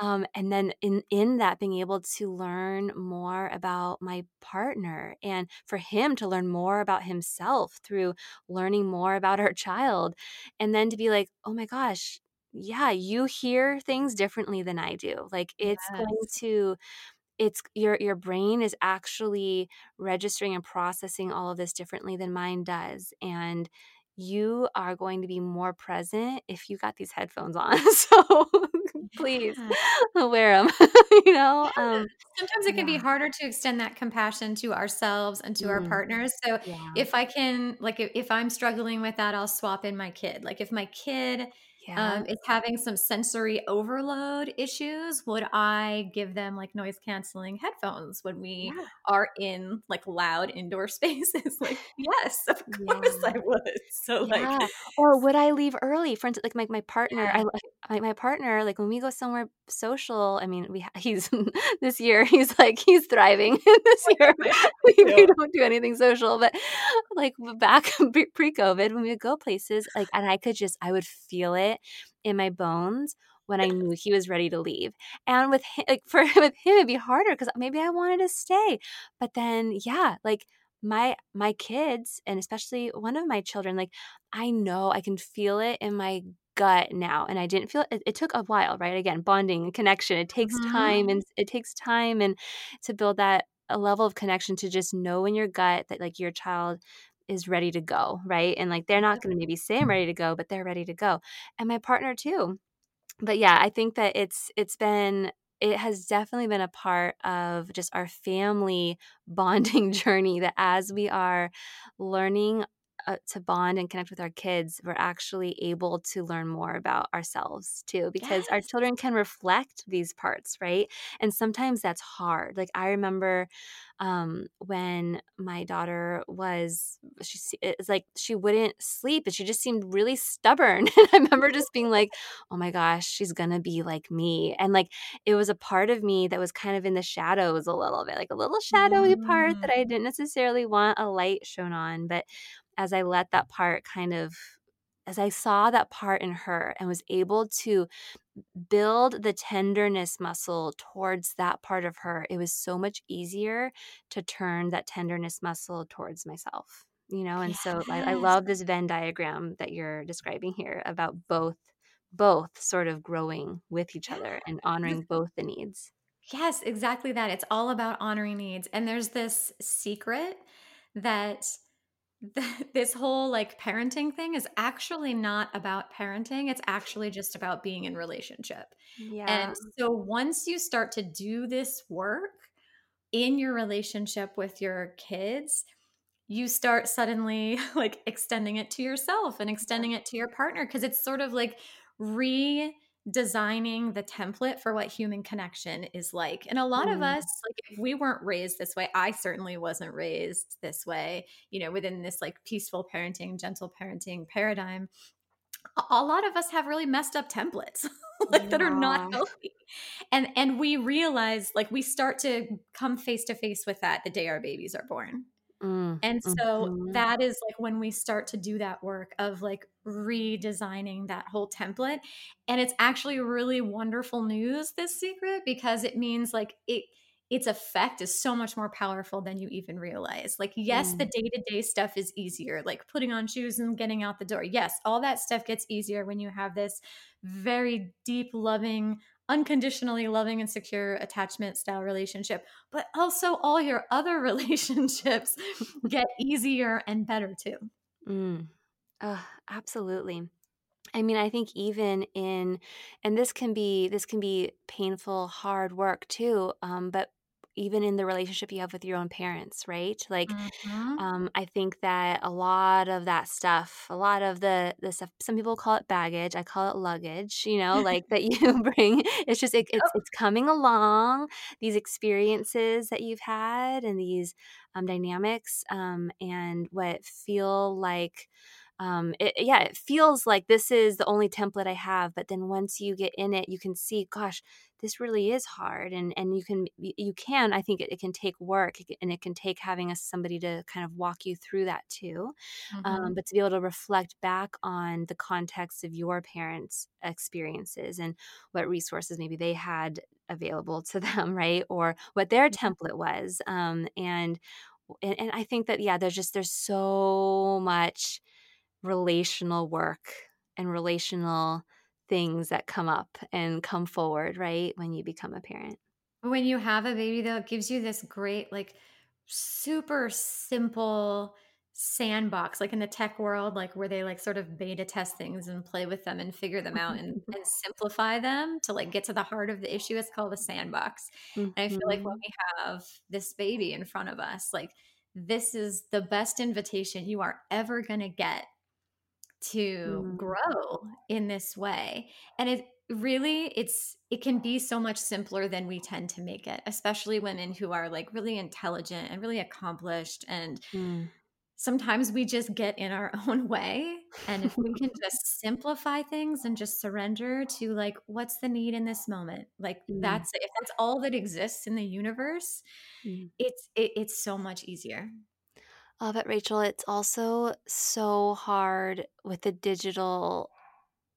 um, and then in, in that being able to learn more about my partner, and for him to learn more about himself through learning more about our child. And then to be like, oh my gosh, yeah, you hear things differently than I do. Like it's yes. going to, it's your, your brain is actually registering and processing all of this differently than mine does. And you are going to be more present if you got these headphones on. So please wear them. You know, um, sometimes it can yeah. be harder to extend that compassion to ourselves and to mm. our partners. So yeah. if I can, like, if, if I'm struggling with that, I'll swap in my kid. Like, if my kid yeah. um, is having some sensory overload issues, would I give them like noise canceling headphones when we yeah. are in like loud indoor spaces? Like, yes, of course yeah. I would. So yeah. like, or would I leave early? For instance, like my, my partner, yeah. I like my partner, like when we go somewhere social, I mean, we, he's this year, he's like, he's thriving this year. We, yeah. we don't do anything social, but like back pre-COVID when we would go places, like, and I could just, I would feel it in my bones when I knew he was ready to leave. And with him, like for with him, it'd be harder because maybe I wanted to stay, but then yeah, like my my kids, and especially one of my children, like I know I can feel it in my gut now, and I didn't feel it. It took a while, right? Again, bonding, connection. It takes mm-hmm. time, and it takes time, and to build that a level of connection to just know in your gut that like your child is ready to go, right? And like they're not going to maybe say I'm ready to go, but they're ready to go, and my partner too. But yeah, I think that it's it's been. It has definitely been a part of just our family bonding journey that as we are learning uh, to bond and connect with our kids, we're actually able to learn more about ourselves too, because yes. our children can reflect these parts, right? And sometimes that's hard. Like I remember um, when my daughter was, she, it's like she wouldn't sleep and she just seemed really stubborn. And I remember just being like, oh my gosh, she's going to be like me. And like, it was a part of me that was kind of in the shadows a little bit, like a little shadowy mm. part that I didn't necessarily want a light shown on. But as I let that part kind of, as I saw that part in her and was able to build the tenderness muscle towards that part of her, it was so much easier to turn that tenderness muscle towards myself, you know? And yes. so I, I love this Venn diagram that you're describing here about both, both sort of growing with each other and honoring both the needs. Yes, exactly that. It's all about honoring needs. And there's this secret that this whole like parenting thing is actually not about parenting. It's actually just about being in relationship. Yeah. And so once you start to do this work in your relationship with your kids, you start suddenly like extending it to yourself and extending it to your partner, because it's sort of like re- designing the template for what human connection is like. And a lot mm. of us, like if we weren't raised this way, I certainly wasn't raised this way, you know, within this like peaceful parenting, gentle parenting paradigm, a lot of us have really messed up templates like yeah. that are not healthy. And and we realize, like we start to come face to face with that the day our babies are born. Mm. And so mm-hmm. that is like when we start to do that work of like redesigning that whole template. And it's actually really wonderful news, this secret, because it means like it its effect is so much more powerful than you even realize. Like, yes, mm. the day-to-day stuff is easier, like putting on shoes and getting out the door. Yes, all that stuff gets easier when you have this very deep, loving, unconditionally loving and secure attachment style relationship, but also all your other relationships get easier and better too. Mm. Oh, absolutely. I mean, I think even in, and this can be, this can be painful, hard work too. Um, but even in the relationship you have with your own parents, right? Like, mm-hmm. um, I think that a lot of that stuff, a lot of the the stuff, some people call it baggage, I call it luggage, you know, like that you bring, it's just, it, it's, it's coming along, these experiences that you've had and these um, dynamics um, and what feel like, Um, it, yeah, it feels like this is the only template I have, but then once you get in it, you can see, gosh, this really is hard. And, and you can, you can, I think it, it can take work, and it can take having a, somebody to kind of walk you through that too. Mm-hmm. Um, but to be able to reflect back on the context of your parents' experiences and what resources maybe they had available to them, right? Or what their template was. Um, and, and, and I think that, yeah, there's just, there's so much relational work and relational things that come up and come forward, right? When you become a parent. When you have a baby though, it gives you this great, like super simple sandbox, like in the tech world, like where they like sort of beta test things and play with them and figure them out and, and simplify them to like get to the heart of the issue. It's called a sandbox. Mm-hmm. And I feel like when we have this baby in front of us, like this is the best invitation you are ever going to get to mm. grow in this way. And it really, it's, it can be so much simpler than we tend to make it, especially women who are like really intelligent and really accomplished and mm. sometimes we just get in our own way. And if we can just simplify things and just surrender to like, what's the need in this moment? Like mm. that's, if that's all that exists in the universe, mm. it's, it, it's so much easier. I love it, Rachel. It's also so hard with the digital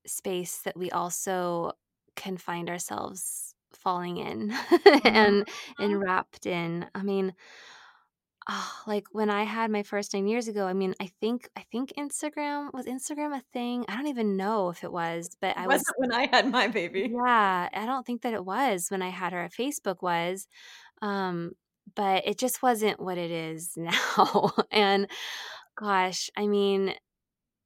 space that we also can find ourselves falling in and, and wrapped in. I mean, oh, like when I had my first nine years ago, I mean, I think I think Instagram, was Instagram a thing? I don't even know if it was, but I was – when I had my baby. Yeah. I don't think that it was when I had her. Facebook was. Um, but it just wasn't what it is now. And gosh, I mean,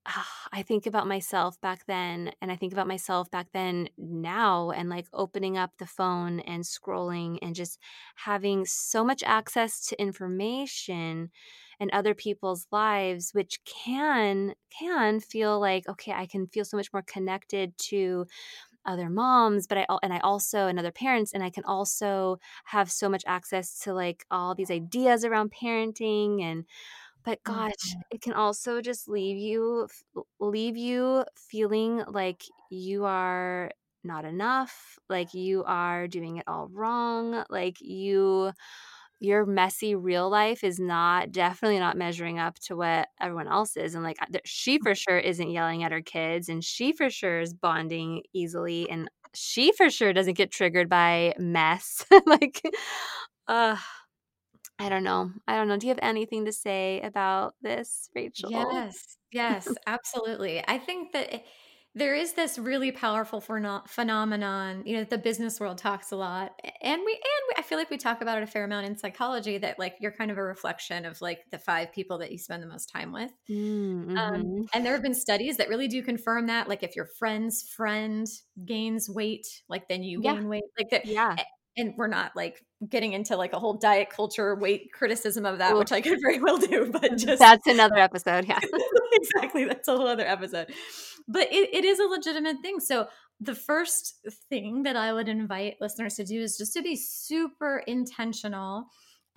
oh, I think about myself back then and I think about myself back then now and like opening up the phone and scrolling and just having so much access to information and other people's lives, which can, can feel like, okay, I can feel so much more connected to other moms, but I, and I also, and other parents, and I can also have so much access to like all these ideas around parenting and, but gosh, it can also just leave you, leave you feeling like you are not enough, like you are doing it all wrong, like you, your messy real life is not, definitely not measuring up to what everyone else is. And like, she for sure isn't yelling at her kids and she for sure is bonding easily and she for sure doesn't get triggered by mess. Like, uh, I don't know. I don't know. Do you have anything to say about this, Rachel? Yes. Yes, absolutely. I think that it, there is this really powerful pheno- phenomenon, you know, the business world talks a lot. And we, and we, I feel like we talk about it a fair amount in psychology that like, you're kind of a reflection of like the five people that you spend the most time with. Mm-hmm. Um, and there have been studies that really do confirm that, like if your friend's friend gains weight, like then you yeah. gain weight like that. Yeah. And we're not like getting into like a whole diet culture weight criticism of that, Ooh. Which I could very well do, but just that's another episode. Yeah, exactly. That's a whole other episode, but it, it is a legitimate thing. So the first thing that I would invite listeners to do is just to be super intentional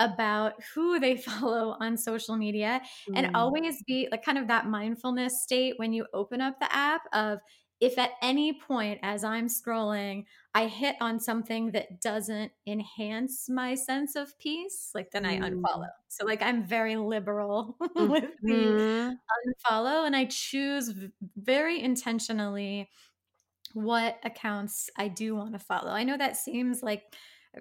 about who they follow on social media mm. and always be like kind of that mindfulness state when you open up the app of, if at any point as I'm scrolling, I hit on something that doesn't enhance my sense of peace, like then mm. I unfollow. So like I'm very liberal mm-hmm. with the unfollow and I choose very intentionally what accounts I do want to follow. I know that seems like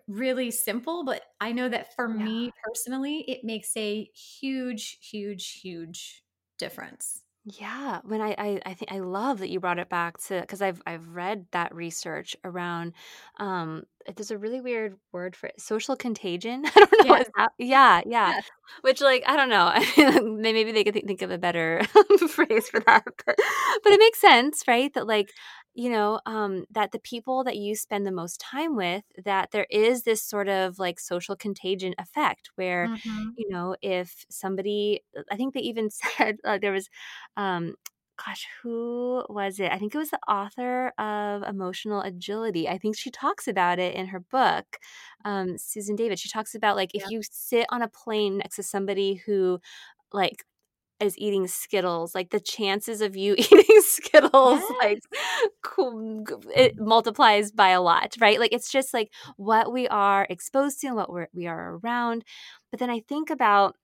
really simple, but I know that for yeah. me personally, it makes a huge, huge, huge difference. Yeah, when I, I I think I love that you brought it back to, because I've I've read that research around. Um, there's a really weird word for it, social contagion. I don't know. Yeah, that, yeah, yeah. yeah. Which like I don't know. I mean, maybe they could th- think of a better phrase for that, but, but it makes sense, right? That like you know um, that the people that you spend the most time with, that there is this sort of like social contagion effect where mm-hmm. you know if somebody, I think they even said uh, there was. Um, gosh, who was it? I think it was the author of Emotional Agility. I think she talks about it in her book, um, Susan David. She talks about like if yeah. you sit on a plane next to somebody who like is eating Skittles, like the chances of you eating Skittles yes. like it multiplies by a lot, right? Like it's just like what we are exposed to and what we're, we are around. But then I think about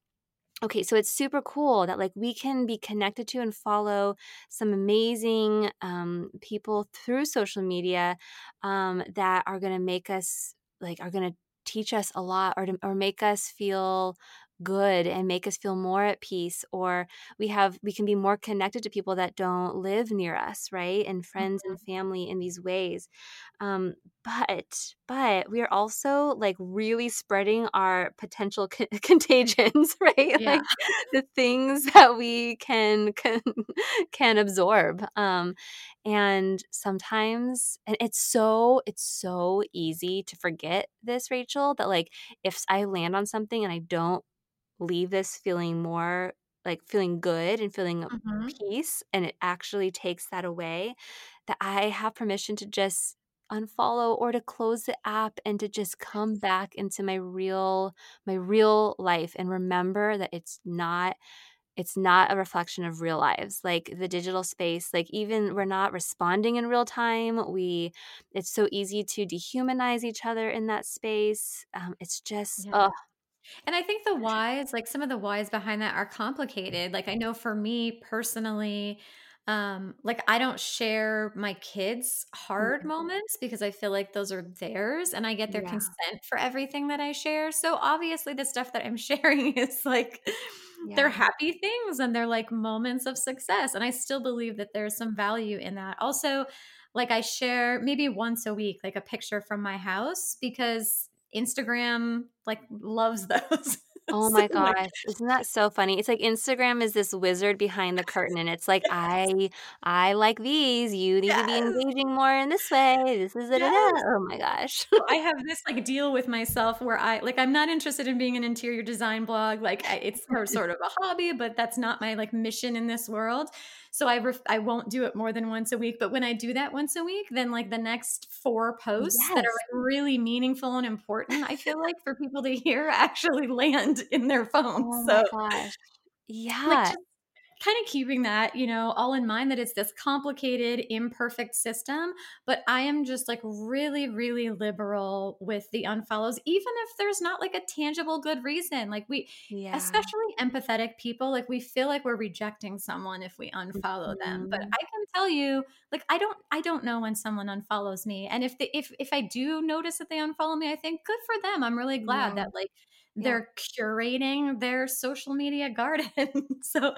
okay, so it's super cool that like we can be connected to and follow some amazing um, people through social media um, that are going to make us like are going to teach us a lot or to, or make us feel good and make us feel more at peace, or we have we can be more connected to people that don't live near us, right? And friends mm-hmm. and family in these ways. Um, But, but we are also like really spreading our potential co- contagions, right? Yeah. Like the things that we can, can, can absorb. Um, and sometimes, and it's so, it's so easy to forget this, Rachel, that like, if I land on something and I don't leave this feeling more like feeling good and feeling mm-hmm. peace, and it actually takes that away, that I have permission to just unfollow or to close the app and to just come back into my real my real life and remember that it's not it's not a reflection of real lives. Like the digital space, like even we're not responding in real time. We it's so easy to dehumanize each other in that space. Um, it's just yeah. ugh. And I think the whys, like some of the whys behind that are complicated. Like I know for me personally, Um, like I don't share my kids' hard mm-hmm. moments because I feel like those are theirs and I get their yeah. consent for everything that I share. So obviously the stuff that I'm sharing is like yeah. they're happy things and they're like moments of success. And I still believe that there's some value in that. Also, like I share maybe once a week, like a picture from my house because Instagram like loves those. Oh my gosh. Isn't that so funny? It's like Instagram is this wizard behind the curtain and it's like, I I like these. You need yes. to be engaging more in this way. This is it. Yes. Oh my gosh. I have this like deal with myself where I like, I'm not interested in being an interior design blog. Like I, it's sort of a hobby, but that's not my like mission in this world. So I ref- I won't do it more than once a week. But when I do that once a week, then like the next four posts yes. that are like really meaningful and important, I feel like for people to hear actually land in their phones. Oh so my gosh. Yeah. Like just kind of keeping that, you know, all in mind that it's this complicated, imperfect system. But I am just like really, really liberal with the unfollows, even if there's not like a tangible good reason. Like we, yeah. especially empathetic people, like we feel like we're rejecting someone if we unfollow mm-hmm. them. But I can tell you, like, I don't, I don't know when someone unfollows me. And if they, if, if I do notice that they unfollow me, I think good for them. I'm really glad yeah. that like, they're yeah. curating their social media garden. So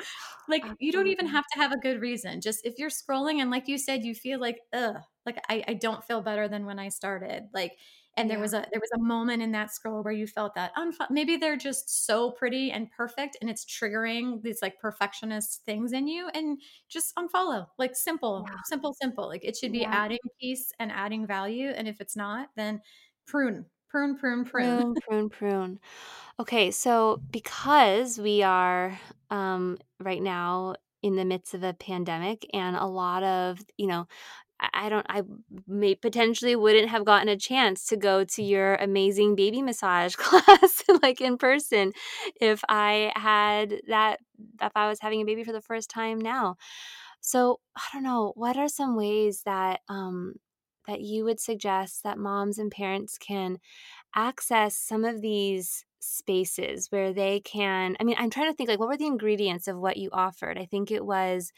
like, Absolutely. You don't even have to have a good reason. Just if you're scrolling and like you said, you feel like, ugh, like I, I don't feel better than when I started. Like, and there yeah. was a, there was a moment in that scroll where you felt that unf- maybe they're just so pretty and perfect and it's triggering these like perfectionist things in you, and just unfollow, like simple, yeah. simple, simple. Like it should be yeah. adding peace and adding value. And if it's not, then prune. Prune, prune, prune, prune, prune, prune. Okay, so because we are um, right now in the midst of a pandemic, and a lot of, you know, I don't, I may potentially wouldn't have gotten a chance to go to your amazing baby massage class like in person if I had that, if I was having a baby for the first time now. So I don't know, what are some ways that, um, that you would suggest that moms and parents can access some of these spaces where they can, I mean, I'm trying to think like, what were the ingredients of what you offered? I think it was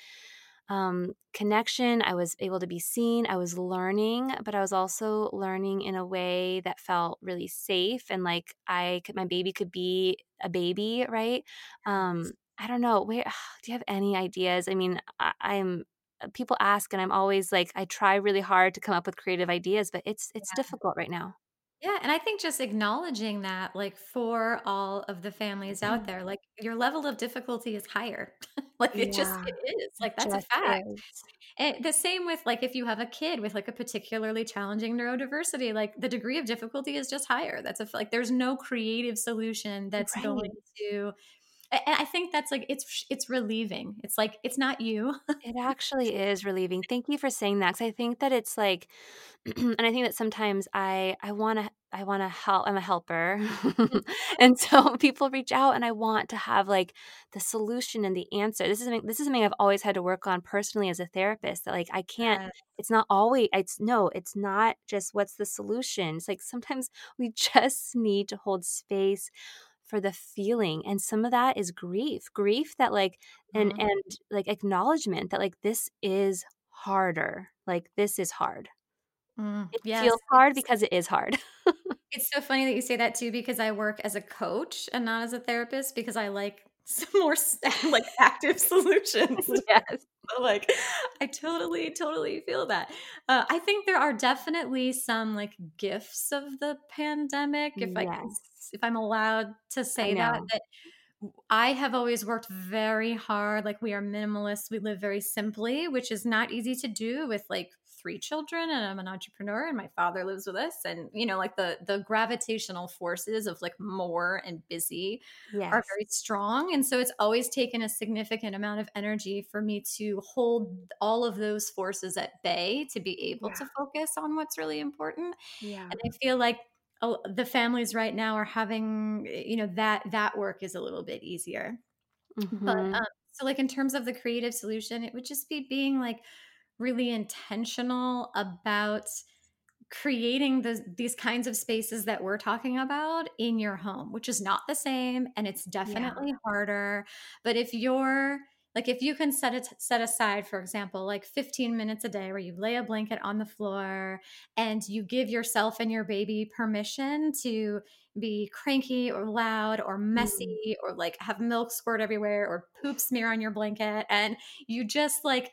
um, connection. I was able to be seen. I was learning, but I was also learning in a way that felt really safe. And like I could, my baby could be a baby, right? Um, I don't know. Where, do you have any ideas? I mean, I, I'm, people ask and I'm always like, I try really hard to come up with creative ideas, but it's, it's yeah. difficult right now. Yeah. And I think just acknowledging that, like for all of the families mm-hmm. out there, like your level of difficulty is higher. Like yeah. it just, it is like, that's just a fact. And the same with like, if you have a kid with like a particularly challenging neurodiversity, like the degree of difficulty is just higher. That's a, like, there's no creative solution that's right. going to, and I think that's like, it's, it's relieving. It's like, it's not you. It actually is relieving. Thank you for saying that. Cause I think that it's like, and I think that sometimes I, I want to, I want to help. I'm a helper. And so people reach out and I want to have like the solution and the answer. This is something, this is something I've always had to work on personally as a therapist, that like, I can't, yes. it's not always, it's no, it's not just what's the solution. It's like, sometimes we just need to hold space for the feeling. And some of that is grief, grief that like, and, mm-hmm. and like acknowledgement that like, this is harder. Like this is hard. Mm, it yes. feels hard because it is hard. It's so funny that you say that too, because I work as a coach and not as a therapist, because I like some more like active solutions. Yes. Like, I totally, totally feel that. Uh, I think there are definitely some like gifts of the pandemic, if yes. I can, if I'm allowed to say that, that I have always worked very hard. Like, we are minimalists. We live very simply, which is not easy to do with like three children, and I'm an entrepreneur, and my father lives with us. And, you know, like the, the gravitational forces of like more and busy yes. are very strong. And so it's always taken a significant amount of energy for me to hold all of those forces at bay, to be able yeah. to focus on what's really important. Yeah. And I feel like oh, the families right now are having, you know, that, that work is a little bit easier. Mm-hmm. But um, so like in terms of the creative solution, it would just be being like really intentional about creating the, these kinds of spaces that we're talking about in your home, which is not the same, and it's definitely yeah. harder. But if you're like, if you can set it, set aside, for example, like fifteen minutes a day where you lay a blanket on the floor and you give yourself and your baby permission to be cranky or loud or messy mm. or like have milk squirt everywhere or poop smear on your blanket, and you just like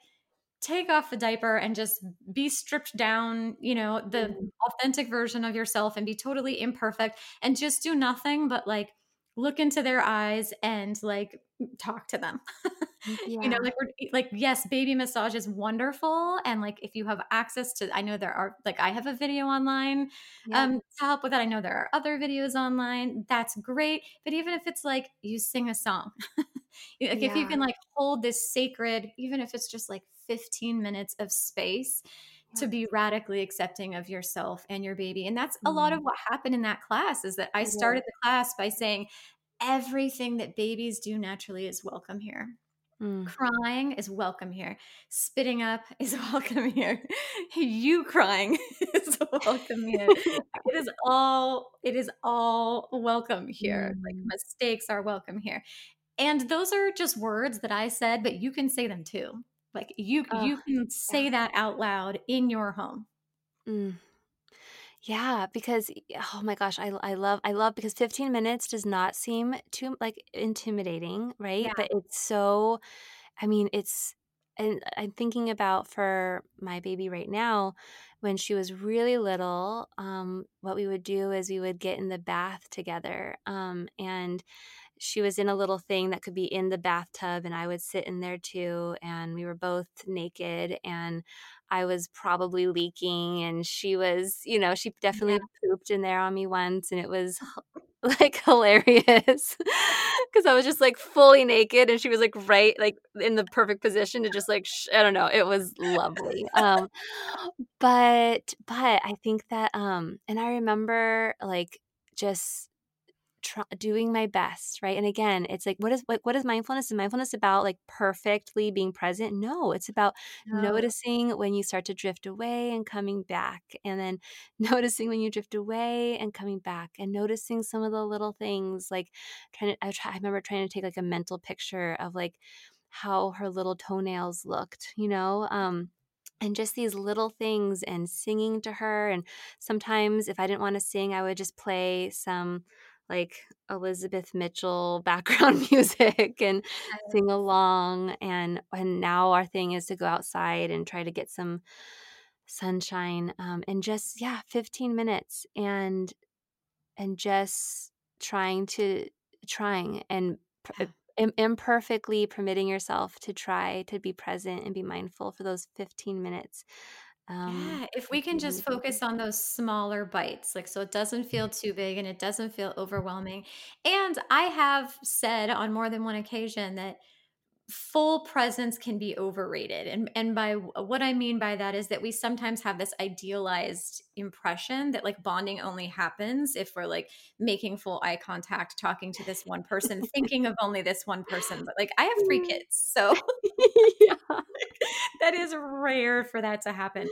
take off the diaper and just be stripped down, you know, the mm. authentic version of yourself, and be totally imperfect, and just do nothing but like look into their eyes and like talk to them. Yeah. You know, like, we're, like, yes, baby massage is wonderful. And like, if you have access to, I know there are, like, I have a video online yeah. um, to help with that. I know there are other videos online. That's great. But even if it's like, you sing a song, like yeah. if you can like hold this sacred, even if it's just like fifteen minutes of space yeah. to be radically accepting of yourself and your baby. And that's mm. a lot of what happened in that class, is that I started yeah. the class by saying, everything that babies do naturally is welcome here. Mm. Crying is welcome here. Spitting up is welcome here. You crying is welcome here. It is all, it is all welcome here. Mm. Like, mistakes are welcome here. And those are just words that I said, but you can say them too. Like, you, oh, you can say yeah. that out loud in your home. Mm. Yeah, because, oh my gosh, I, I love, I love, because fifteen minutes does not seem too like intimidating, right? Yeah. But it's so, I mean, it's, and I'm thinking about for my baby right now, when she was really little, um, what we would do is we would get in the bath together. Um, and she was in a little thing that could be in the bathtub, and I would sit in there too. And we were both naked, and I was probably leaking, and she was, you know, she definitely yeah. pooped in there on me once, and it was like hilarious because I was just like fully naked, and she was like right, like in the perfect position to just like, sh- I don't know. It was lovely. Um, but, but I think that, um, and I remember like just Try, doing my best, right? And again, it's like, what is like, what is mindfulness? Is mindfulness about like perfectly being present? No, it's about no. noticing when you start to drift away and coming back, and then noticing when you drift away and coming back, and noticing some of the little things. Like trying to, I, try, I remember trying to take like a mental picture of like how her little toenails looked, you know, um, and just these little things, and singing to her. And sometimes if I didn't want to sing, I would just play some like Elizabeth Mitchell background music and sing along. And, and now our thing is to go outside and try to get some sunshine, um, and just, yeah, fifteen minutes and, and just trying to trying and pr- im- imperfectly permitting yourself to try to be present and be mindful for those fifteen minutes. Um, yeah, if we can just focus on those smaller bites, like, so it doesn't feel too big and it doesn't feel overwhelming. And I have said on more than one occasion that full presence can be overrated. And and by what I mean by that is that we sometimes have this idealized impression that like bonding only happens if we're like making full eye contact, talking to this one person, thinking of only this one person. But like, I have three kids, so yeah. that is rare for that to happen.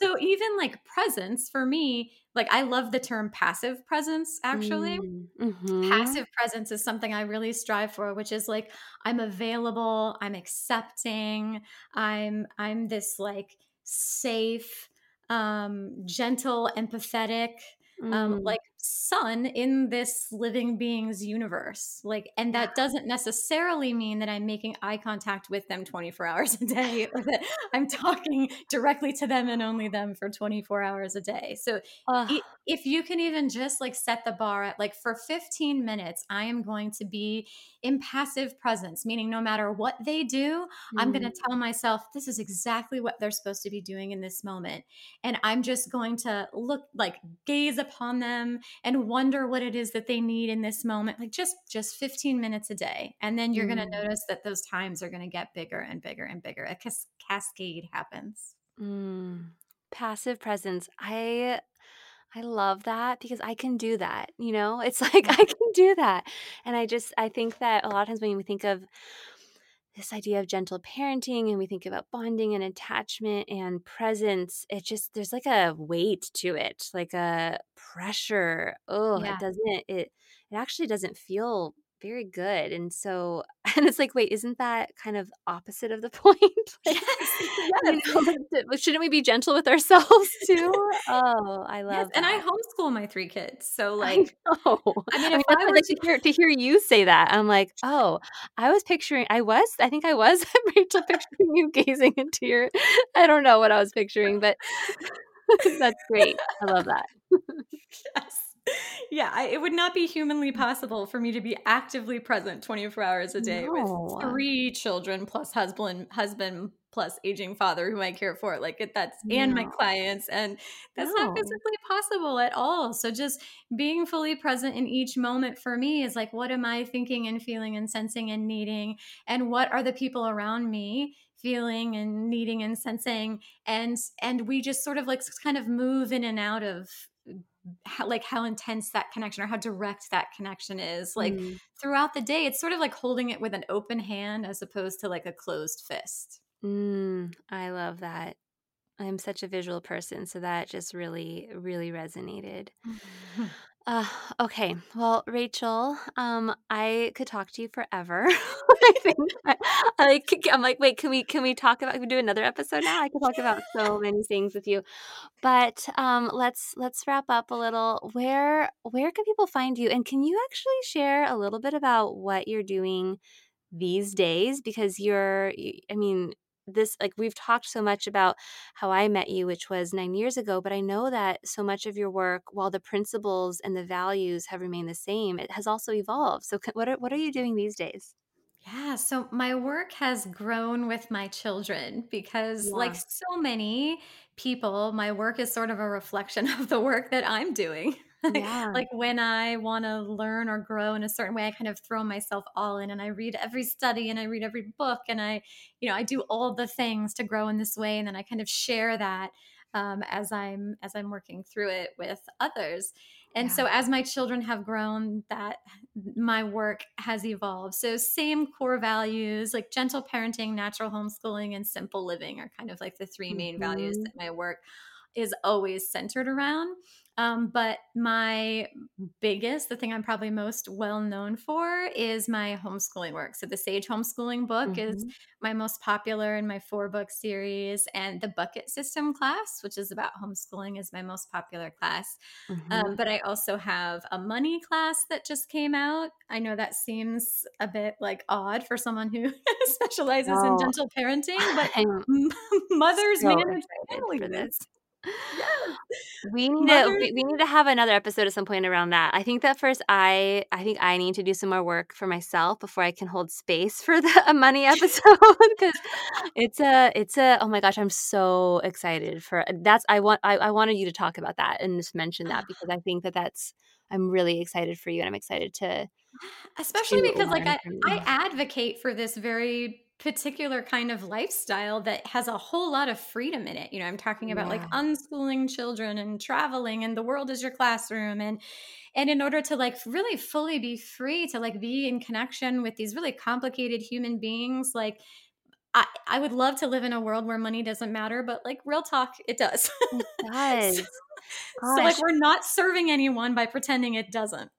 So even like presence for me, like I love the term passive presence, actually. Mm-hmm. Passive presence is something I really strive for, which is like, I'm available, I'm accepting, I'm, I'm this like safe, um, gentle, empathetic, mm-hmm. um, like sun in this living being's universe. Like, and that doesn't necessarily mean that I'm making eye contact with them twenty-four hours a day or that I'm talking directly to them and only them for twenty-four hours a day. So uh, if you can even just like set the bar at like for fifteen minutes, I am going to be in passive presence, meaning no matter what they do, mm-hmm. I'm going to tell myself, this is exactly what they're supposed to be doing in this moment. And I'm just going to look, like gaze upon them and wonder what it is that they need in this moment, like just, just fifteen minutes a day. And then you're mm. going to notice that those times are going to get bigger and bigger and bigger. A cas- cascade happens. Mm. Passive presence. I, I love that because I can do that. You know, it's like, I can do that. And I just, I think that a lot of times when we think of this idea of gentle parenting and we think about bonding and attachment and presence, it just, there's like a weight to it, like a pressure. Oh, yeah. it doesn't, it, it actually doesn't feel very good. And so, and it's like, wait, isn't that kind of opposite of the point? Like, yes. Yes. You know, shouldn't we be gentle with ourselves too? Oh, I love yes, that. And I homeschool my three kids. So like, I, I mean, if I, mean, I were like to, hear, to hear you say that, I'm like, oh, I was picturing, I was, I think I was, Rachel, picturing you gazing into your, I don't know what I was picturing, but that's great. I love that. Yes. Yeah, I, it would not be humanly possible for me to be actively present twenty-four hours a day no. with three children plus husband, husband plus aging father who I care for. Like that's no. and my clients, and that's no. not physically possible at all. So just being fully present in each moment for me is like, what am I thinking and feeling and sensing and needing, and what are the people around me feeling and needing and sensing, and and we just sort of like kind of move in and out of. How, like how intense that connection or how direct that connection is. Like mm. throughout the day, it's sort of like holding it with an open hand as opposed to like a closed fist. Mm, I love that. I'm such a visual person. So that just really, really resonated. Mm-hmm. Uh, okay. Well, Rachel, um, I could talk to you forever. I think I, I, I'm like, wait, can we, can we talk about, can we do another episode now? I could talk about so many things with you, but, um, let's, let's wrap up a little. Where, where can people find you? And can you actually share a little bit about what you're doing these days? Because you're, I mean, this, like we've talked so much about how I met you, which was nine years ago, but I know that so much of your work, while the principles and the values have remained the same, it has also evolved. So what are, what are you doing these days? Yeah. So my work has grown with my children because yeah. like so many people, my work is sort of a reflection of the work that I'm doing. Yeah. Like when I want to learn or grow in a certain way, I kind of throw myself all in and I read every study and I read every book and I, you know, I do all the things to grow in this way. And then I kind of share that um, as I'm, as I'm working through it with others. And yeah. so as my children have grown, that my work has evolved. So same core values, like gentle parenting, natural homeschooling, and simple living are kind of like the three main mm-hmm. values that my work is always centered around. Um, but my biggest, the thing I'm probably most well known for is my homeschooling work. So the Sage Homeschooling book mm-hmm. is my most popular in my four book series, and the Bucket System class, which is about homeschooling, is my most popular class. Mm-hmm. Um, but I also have a money class that just came out. I know that seems a bit like odd for someone who specializes oh. in gentle parenting, but I'm mothers so manage families for this. Yes. We need Mother. to we need to have another episode at some point around that. I think that first I I think I need to do some more work for myself before I can hold space for the a money episode because it's a it's a oh my gosh, I'm so excited for that's I want I, I wanted you to talk about that and just mention that because I think that that's I'm really excited for you and I'm excited to especially because like I, I advocate for this very particular kind of lifestyle that has a whole lot of freedom in it. You know, I'm talking about yeah. like unschooling children and traveling and the world is your classroom. And, and in order to like really fully be free to like be in connection with these really complicated human beings, like I, I would love to live in a world where money doesn't matter, but like real talk, it does. It does. so, so like we're not serving anyone by pretending it doesn't.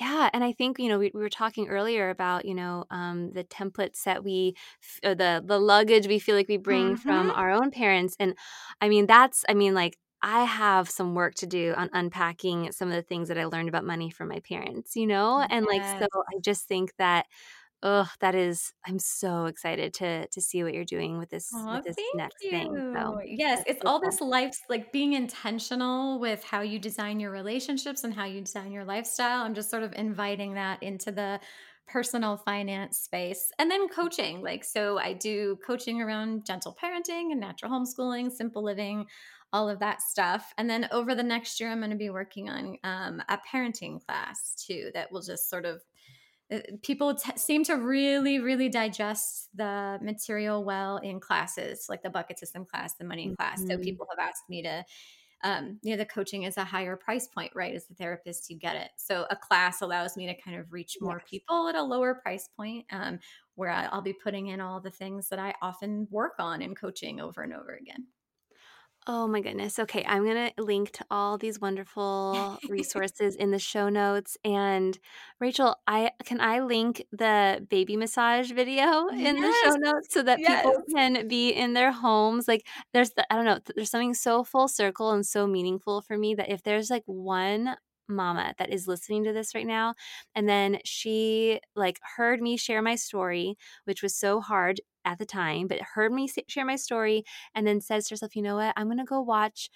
Yeah. And I think, you know, we, we were talking earlier about, you know, um, the templates that we, the the luggage we feel like we bring mm-hmm. from our own parents. And I mean, that's, I mean, like, I have some work to do on unpacking some of the things that I learned about money from my parents, you know? And yes. like, so I just think that, oh, that is, I'm so excited to to see what you're doing with this, Aww, with this next you. thing. So, yes, it's so all fun. This life's like being intentional with how you design your relationships and how you design your lifestyle. I'm just sort of inviting that into the personal finance space. And then coaching. Like, so I do coaching around gentle parenting and natural homeschooling, simple living, all of that stuff. And then over the next year, I'm going to be working on um, a parenting class too that will just sort of, uh, people t- seem to really, really digest the material well in classes, like the bucket system class, the money mm-hmm. class. So people have asked me to, um, you know, the coaching is a higher price point, right? As a therapist, you get it. So a class allows me to kind of reach more yes. people at a lower price point, um, where I'll be putting in all the things that I often work on in coaching over and over again. Oh my goodness. Okay. I'm going to link to all these wonderful resources in the show notes. And Rachel, I can I link the baby massage video in yes. the show notes so that yes. people can be in their homes. Like there's, the, I don't know, there's something so full circle and so meaningful for me that if there's like one mama that is listening to this right now, and then she like heard me share my story, which was so hard at the time, but heard me share my story and then says to herself, you know what, I'm going to go watch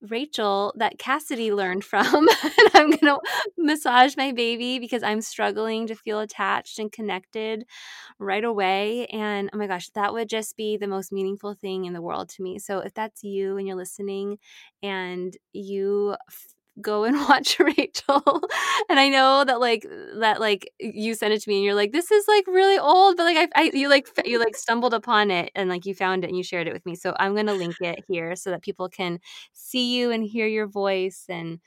Rachel that Cassidy learned from and I'm going to massage my baby because I'm struggling to feel attached and connected right away. And oh my gosh, that would just be the most meaningful thing in the world to me. So if that's you and you're listening and you f- go and watch Rachel. And I know that like, that like you sent it to me and you're like, this is like really old, but like I, I you like, you like stumbled upon it and like you found it and you shared it with me. So I'm going to link it here so that people can see you and hear your voice. And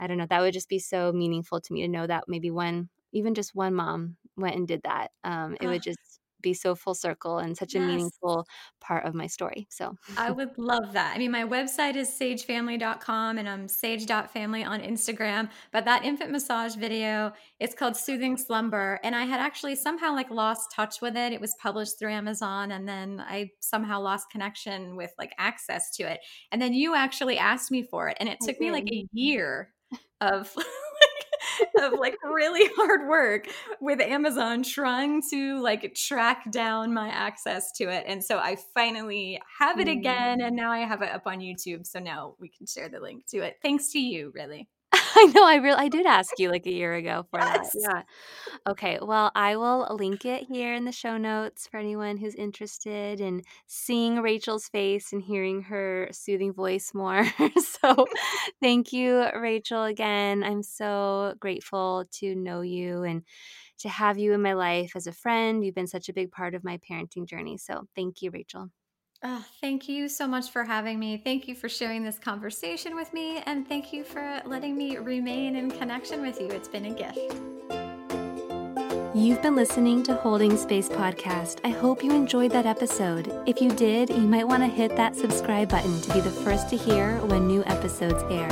I don't know, that would just be so meaningful to me to know that maybe one, even just one mom went and did that. Um, it would just be so full circle and such a yes. meaningful part of my story. So I would love that. I mean, my website is sage family dot com and I'm sage dot family on Instagram, but that infant massage video, it's called Soothing Slumber. And I had actually somehow like lost touch with it. It was published through Amazon and then I somehow lost connection with like access to it. And then you actually asked me for it. And it took mm-hmm. me like a year of of like really hard work with Amazon trying to like track down my access to it. And so I finally have it again. And now I have it up on YouTube. So now we can share the link to it. Thanks to you, really. I know. I really, I did ask you like a year ago for yes. that. Yeah. Okay. Well, I will link it here in the show notes for anyone who's interested in seeing Rachel's face and hearing her soothing voice more. So thank you, Rachel, again. I'm so grateful to know you and to have you in my life as a friend. You've been such a big part of my parenting journey. So thank you, Rachel. Oh, thank you so much for having me. Thank you for sharing this conversation with me. And thank you for letting me remain in connection with you. It's been a gift. You've been listening to Holding Space Podcast. I hope you enjoyed that episode. If you did, you might want to hit that subscribe button to be the first to hear when new episodes air.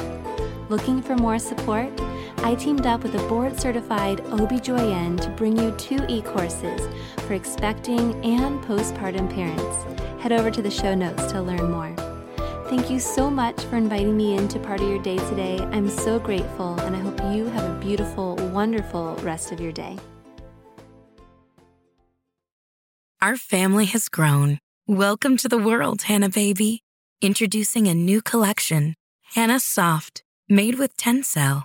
Looking for more support? I teamed up with a board-certified O B G Y N to bring you two e-courses for expecting and postpartum parents. Head over to the show notes to learn more. Thank you so much for inviting me into part of your day today. I'm so grateful, and I hope you have a beautiful, wonderful rest of your day. Our family has grown. Welcome to the world, Hannah baby. Introducing a new collection, Hannah Soft, made with Tencel.